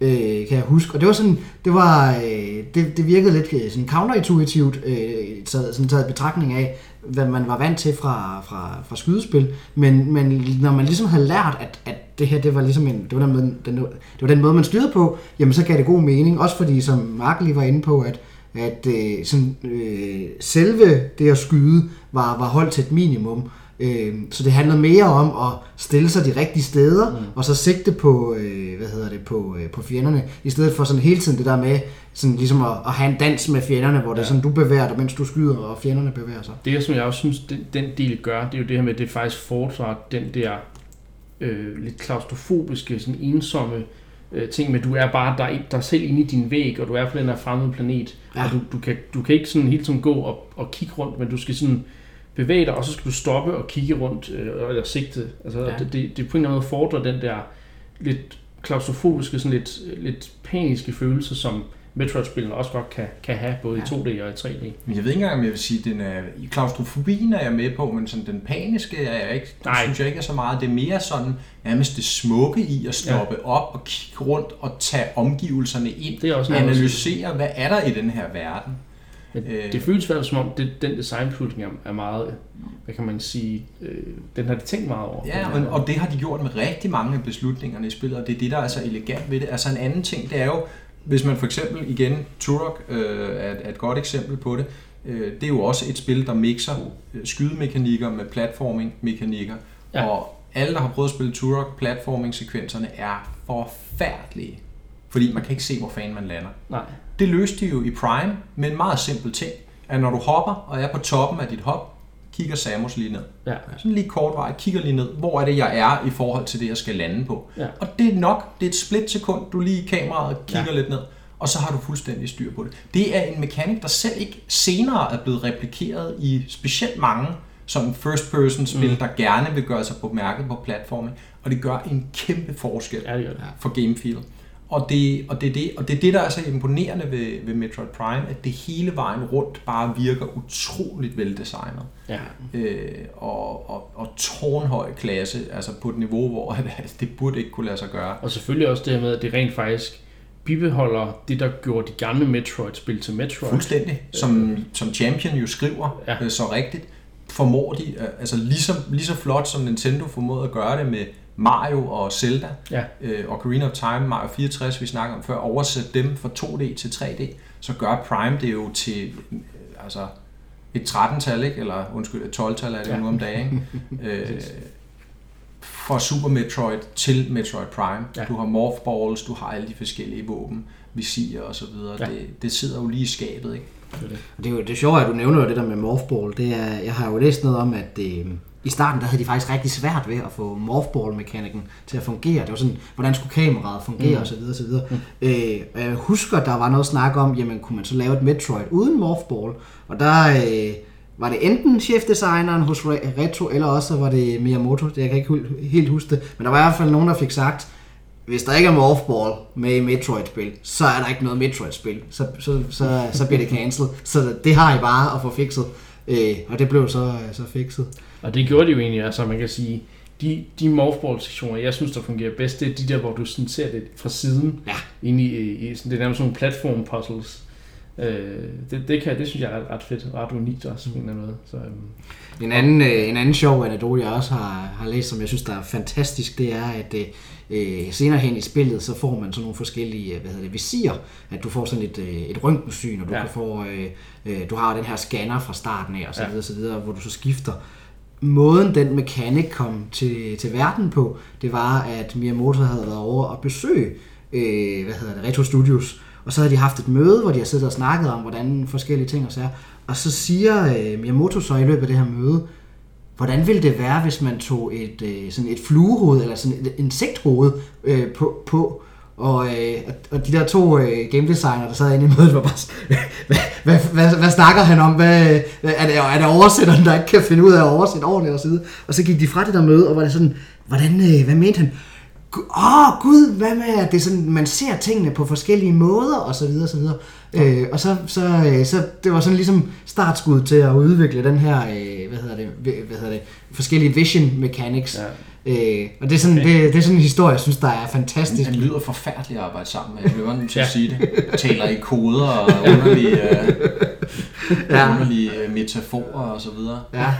øh, kan jeg huske. Og det var sådan, det, var, øh, det, det virkede lidt sådan counterintuitivt, øh, taget, sådan taget betragtning af, hvad man var vant til fra, fra, fra skydespil. Men, men når man ligesom havde lært, at, at det her det var, ligesom en, det var, den, den, det var den måde, man styrede på, jamen så gav det god mening. Også fordi, som Mark lige var inde på, at, at øh, sådan, øh, selve det at skyde var, var holdt til et minimum. Øh, så det handlede mere om at stille sig de rigtige steder, mm. og så sigte på, øh, hvad hedder det, på, øh, på fjenderne, i stedet for sådan hele tiden det der med sådan ligesom at, at have en dans med fjenderne, hvor ja. det er sådan, du bevæger dig, mens du skyder, og fjenderne bevæger sig. Det, som jeg også synes, den, den del gør, det er jo det her med, at det faktisk fortsætter den der øh, lidt klaustrofobiske, sådan ensomme øh, ting med, du er bare dig, dig selv inde i din væg, og du er på den her fremmede planet, ja. og du, du, kan, du kan ikke sådan hele tiden gå og, og kigge rundt, men du skal sådan bevæge dig, og så skal du stoppe og kigge rundt, øh, eller sigte. Altså, ja. det, det, det på en eller anden måde fordrer den der lidt klaustrofobiske, sådan lidt, lidt paniske følelse, som Metroid-spillene også godt kan, kan have, både ja. i to D og i tre D. Men jeg ved ikke engang, om jeg vil sige, den er, klaustrofobien er jeg med på, men sådan den paniske er jeg ikke, den synes jeg ikke er så meget. Det er mere sådan, nærmest det smukke i at stoppe ja. op og kigge rundt og tage omgivelserne ind, og analysere, hvad er der i den her verden. Det føles faktisk som om, det, den designbeslutning er meget, hvad kan man sige, øh, den har de tænkt meget over. Ja, men, og det har de gjort med rigtig mange af beslutningerne i spillet, og det er det, der er så elegant ved det. Altså en anden ting, det er jo, hvis man for eksempel, igen, Turok øh, er, er et godt eksempel på det, øh, det er jo også et spil, der mixer skydemekanikker med platforming-mekanikker, ja. og alle, der har prøvet at spille Turok, platforming-sekvenserne er forfærdelige, fordi man kan ikke se, hvor fanden man lander. Nej. Det løste de jo i Prime med en meget simpel ting, at når du hopper og er på toppen af dit hop, kigger Samus lige ned. Ja. Sådan lige kortvarigt, kigger lige ned, hvor er det, jeg er i forhold til det, jeg skal lande på. Ja. Og det er nok, det er et splitsekund, du lige i kameraet kigger ja. lidt ned, og så har du fuldstændig styr på det. Det er en mekanik, der selv ikke senere er blevet replikeret i specielt mange som first-person-spil, mm. der gerne vil gøre sig bemærket på platformen, og det gør en kæmpe forskel ja, det gør det. for gamefieldet. Og det, og, det er det, og det er det, der er så imponerende ved, ved Metroid Prime, at det hele vejen rundt bare virker utroligt veldesignet. Ja. Øh, og, og, og tårnhøj klasse, altså på et niveau, hvor altså, det burde ikke kunne lade sig gøre. Og selvfølgelig også det her med, at det rent faktisk bibeholder det, der gjorde de gamle Metroid-spil til Metroid. Fuldstændig. Som, øh. som Champion jo skriver ja. øh, så rigtigt, formår de, øh, altså lige så, lige så flot som Nintendo formåede at gøre det med Mario og Zelda, ja. øh, Ocarina of Time, Mario fireogtres, vi snakker om før, oversætte dem fra to D til tre D, så gør Prime det jo til altså et tretten-tal, ikke? Eller undskyld, et tolv-tal er det ja. nu om dagen. Øh, fra Super Metroid til Metroid Prime. Ja. Du har Morph Balls, du har alle de forskellige våben, visirer og så videre. Ja. Det, det sidder jo lige i skabet, ikke? Det er jo det sjove, at du nævner jo det der med Morph Ball. Det er, jeg har jo læst noget om, at det i starten der havde de faktisk rigtig svært ved at få morphball-mekanikken til at fungere. Det var sådan, hvordan skulle kameraet fungere osv. Mm. osv. Mm. Øh, og jeg husker, der var noget snak om, jamen kunne man så lave et Metroid uden morphball? Og der øh, var det enten chefdesigneren hos Retro, eller også var det Miyamoto. Det, jeg kan ikke helt huske det. Men der var i hvert fald nogen, der fik sagt, hvis der ikke er morphball med i Metroid-spil, så er der ikke noget Metroid-spil. Så, så, så, så bliver det cancelled. Så det har I bare at få fikset. Øh, og det blev så, så fikset. Og det gjorde de jo egentlig, altså man kan sige, de, de morphball-sektioner, jeg synes, der fungerer bedst, det er de der, hvor du sådan ser det fra siden, ja. inde i, i sådan, det er nærmest sådan nogle platform-puzzles, Øh, det, det, kan, det synes jeg er ret fedt og ret unikt også på en eller anden måde. Så, øhm. en, anden, øh, en anden sjov anekdote jeg også har, har læst, som jeg synes der er fantastisk, det er at øh, senere hen i spillet så får man sådan nogle forskellige hvad hedder det, visirer, at du får sådan et, øh, et røntgensyn, og du, ja. kan få, øh, øh, du har den her scanner fra starten af og så, ja. videre, så videre, hvor du så skifter. Måden den mekanik kom til, til verden på, det var at Miyamoto havde været over og besøge øh, hvad hedder det, Retro Studios. Og så havde de haft et møde, hvor de havde siddet og snakket om, hvordan forskellige ting og så er. Og så siger øh, Miyamoto så i løbet af det her møde, hvordan ville det være, hvis man tog et, øh, sådan et fluehoved, eller sådan et insekthoved øh, på, på. Og, øh, og de der to øh, gamedesigner, der sad inde i mødet, var bare hvad, hvad, hvad, hvad snakker han om? Hvad, er, det, er det oversætteren, der ikke kan finde ud af at oversætte ordentligt og så videre? Og så gik de fra det der møde, og var det sådan, hvordan, øh, hvad mente han? Åh oh, gud, hvad med, det er sådan, man ser tingene på forskellige måder, og så videre, så videre. Ja. Øh, og så, så, så, det var sådan ligesom startskud til at udvikle den her, øh, hvad hedder det, hvad hedder det, forskellige vision mechanics. Ja. Øh, og det er, sådan, okay. det, det er sådan en historie, jeg synes, der er fantastisk. Den lyder forfærdeligt at arbejde sammen med, jeg bliver nødt til at sige det. Jeg taler i koder og underlige, øh, ja. underlige metaforer og så videre. Ja.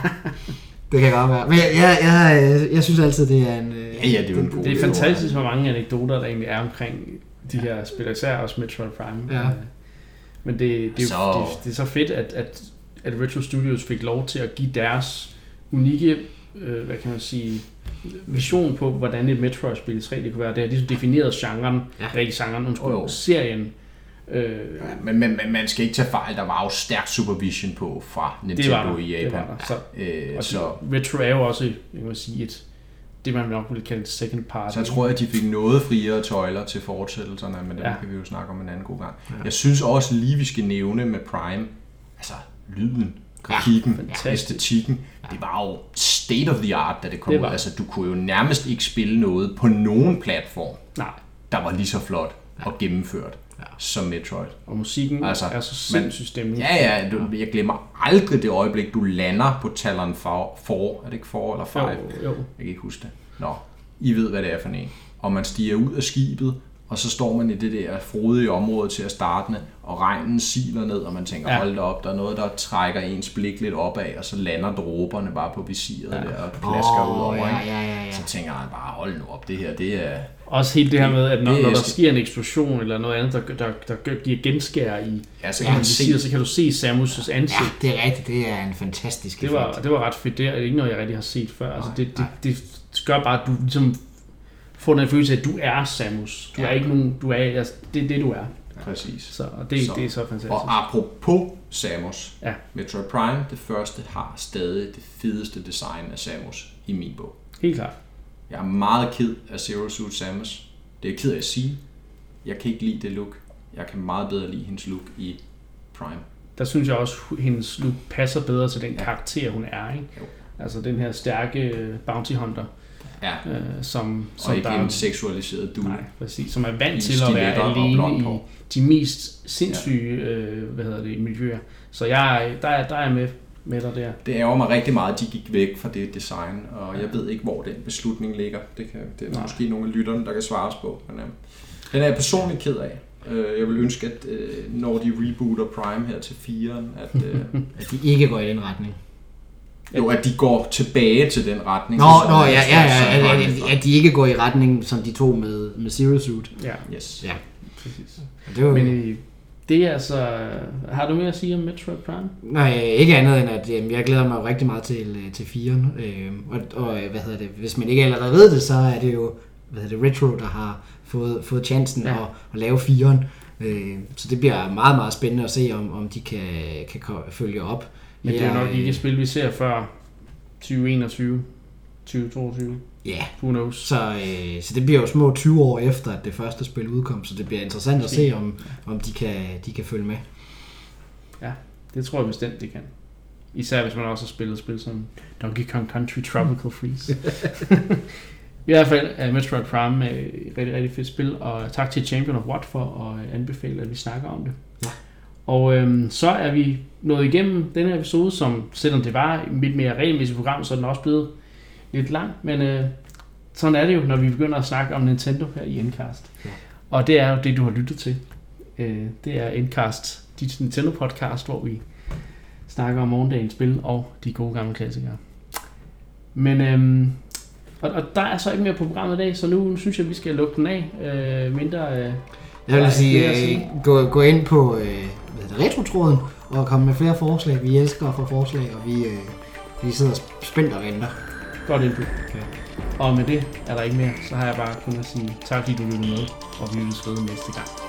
Det kan godt være. Men jeg, jeg, jeg, jeg synes altid, det er en... Ja, ja, det, er en det, det er fantastisk, hvor mange anekdoter, der egentlig er omkring de, ja. her spil, især også Metroid Prime. Ja. Men det, det, er, så... det, det er så fedt, at, at, at Retro Studios fik lov til at give deres unikke, øh, hvad kan man sige, vision på, hvordan et Metroid-spil i tre D kunne være. Det har ligesom defineret genren, ja. ikke genren, men oh, oh. serien. Øh, ja, men, men, men man skal ikke tage fejl, der var jo stærk supervision på fra Nintendo der, i Japan. Så, ja, øh, så Retro er jo også, jeg må sige, et, det man nok ville kalde second part. Så jeg tror, at de fik noget friere tøjler til fortsættelserne, men det ja. kan vi jo snakke om en anden god gang. Ja. Jeg synes også lige, vi skal nævne med Prime, altså lyden, grafikken, ja, æstetikken, ja. det var jo state of the art, da det kom det ud. Altså, du kunne jo nærmest ikke spille noget på nogen platform, Nej. der var lige så flot ja. og gennemført. Ja. Som Metroid. Og musikken altså, er så sindssygt stemning. Ja, ja, du, jeg glemmer aldrig det øjeblik, du lander på Talon fire. Er det ikke fire eller fem? Jo, jo. Jeg kan ikke huske det. Nå, I ved, hvad det er for en. Og man stiger ud af skibet, og så står man i det der frodige område til at starte med, og regnen siler ned, og man tænker, ja. hold da op, der er noget, der trækker ens blik lidt opad, og så lander dråberne bare på visiret ja. der, og plasker oh, ud over. Ja, ja, ja, ja. Så tænker han bare, hold nu op, det her, det er... Også helt det her med, at når, når der sker en eksplosion eller noget andet, der, der, der, der giver genskær i, ja, så, kan ja, siger, så kan du se Samus' ansigt. Ja, det er rigtigt. Det er en fantastisk det var, det var ret fedt. Det er ikke noget, jeg rigtig har set før. Altså, det, det, det gør bare, at du ligesom får den følelse af, at du er Samus. Du ja. er ikke nogen, du er, altså, det er det, du er. Præcis. Så, og det, så. det er så fantastisk. Og apropos Samus, ja. Metroid Prime, det første, har stadig det fedeste design af Samus i min bog. Helt klart. Jeg er meget ked af Zero Suit Samus. Det er jeg ked af at sige. Jeg kan ikke lide det look. Jeg kan meget bedre lide hendes look i Prime. Der synes jeg også, at hendes look passer bedre til den ja. karakter, hun er. Ikke? Altså den her stærke bounty hunter. Ja. Øh, som, som og ikke der, en seksualiseret dule. Nej, præcis. Som er vant til at være alene i de mest sindssyge ja. øh, hvad hedder det, miljøer. Så jeg, der, der er jeg med. Der. Det ærger mig rigtig meget, at de gik væk fra det design, og jeg ved ikke, hvor den beslutning ligger. Det, kan, det er Nej. måske nogle af lytterne, der kan svares på. Men, um, den er jeg personligt ked af. Uh, jeg vil ønske, at uh, når de rebooter Prime her til fireren, at, uh, at de ikke går i den retning. Jo, at de går tilbage til den retning. Nå, nå ja, ja, ja, ja, ja, at de ikke går i retningen, som de tog med, med Zero Suit. Ja, yes. ja. præcis. Det var Men, Det er altså... Har du mere at sige om Metroid Prime? Nej, ikke andet end at jamen, jeg glæder mig rigtig meget til, til firen. Øh, og, og hvad hedder det? Hvis man ikke allerede ved det, så er det jo hvad hedder det, Retro, der har fået, fået chancen ja. at, at lave firen. Øh, så det bliver meget, meget spændende at se, om, om de kan, kan følge op. Men det er jo nok ikke et spil, vi ser før tyve enogtyve, tyve toogtyve. Ja, yeah. så, øh, så det bliver jo små tyve år efter, at det første spil udkom, så det bliver interessant at se, om, om de, kan, de kan følge med. Ja, det tror jeg bestemt, det kan. Især hvis man også har spillet spil som Donkey Kong Country Tropical Freeze. I hvert fald er Metroid Prime et rigtig, rigtig fedt spil, og tak til Champion of What for at anbefale, at vi snakker om det. Ja. Og øhm, så er vi nået igennem denne episode, som selvom det var et lidt mere regelmæssigt program, så er den også blevet lidt langt, men øh, sådan er det jo, når vi begynder at snakke om Nintendo her i Endcast. Ja. Og det er jo det, du har lyttet til. Øh, det er Endcast dit Nintendo-podcast, hvor vi snakker om morgendagens spil og de gode gamle klassikere. Men, øhm, og, og der er så ikke mere på programmet i dag, så nu synes jeg, at vi skal lukke den af. Øh, mindre... Øh, jeg vil sige, øh, gå, gå ind på øh, retrotråden og komme med flere forslag. Vi elsker at få forslag, og vi, øh, vi sidder spændt og venter. Godt input. Okay. Og med det er der ikke mere, så har jeg bare kun at sige tak fordi du lyttede med, og vi vil skrive næste gang.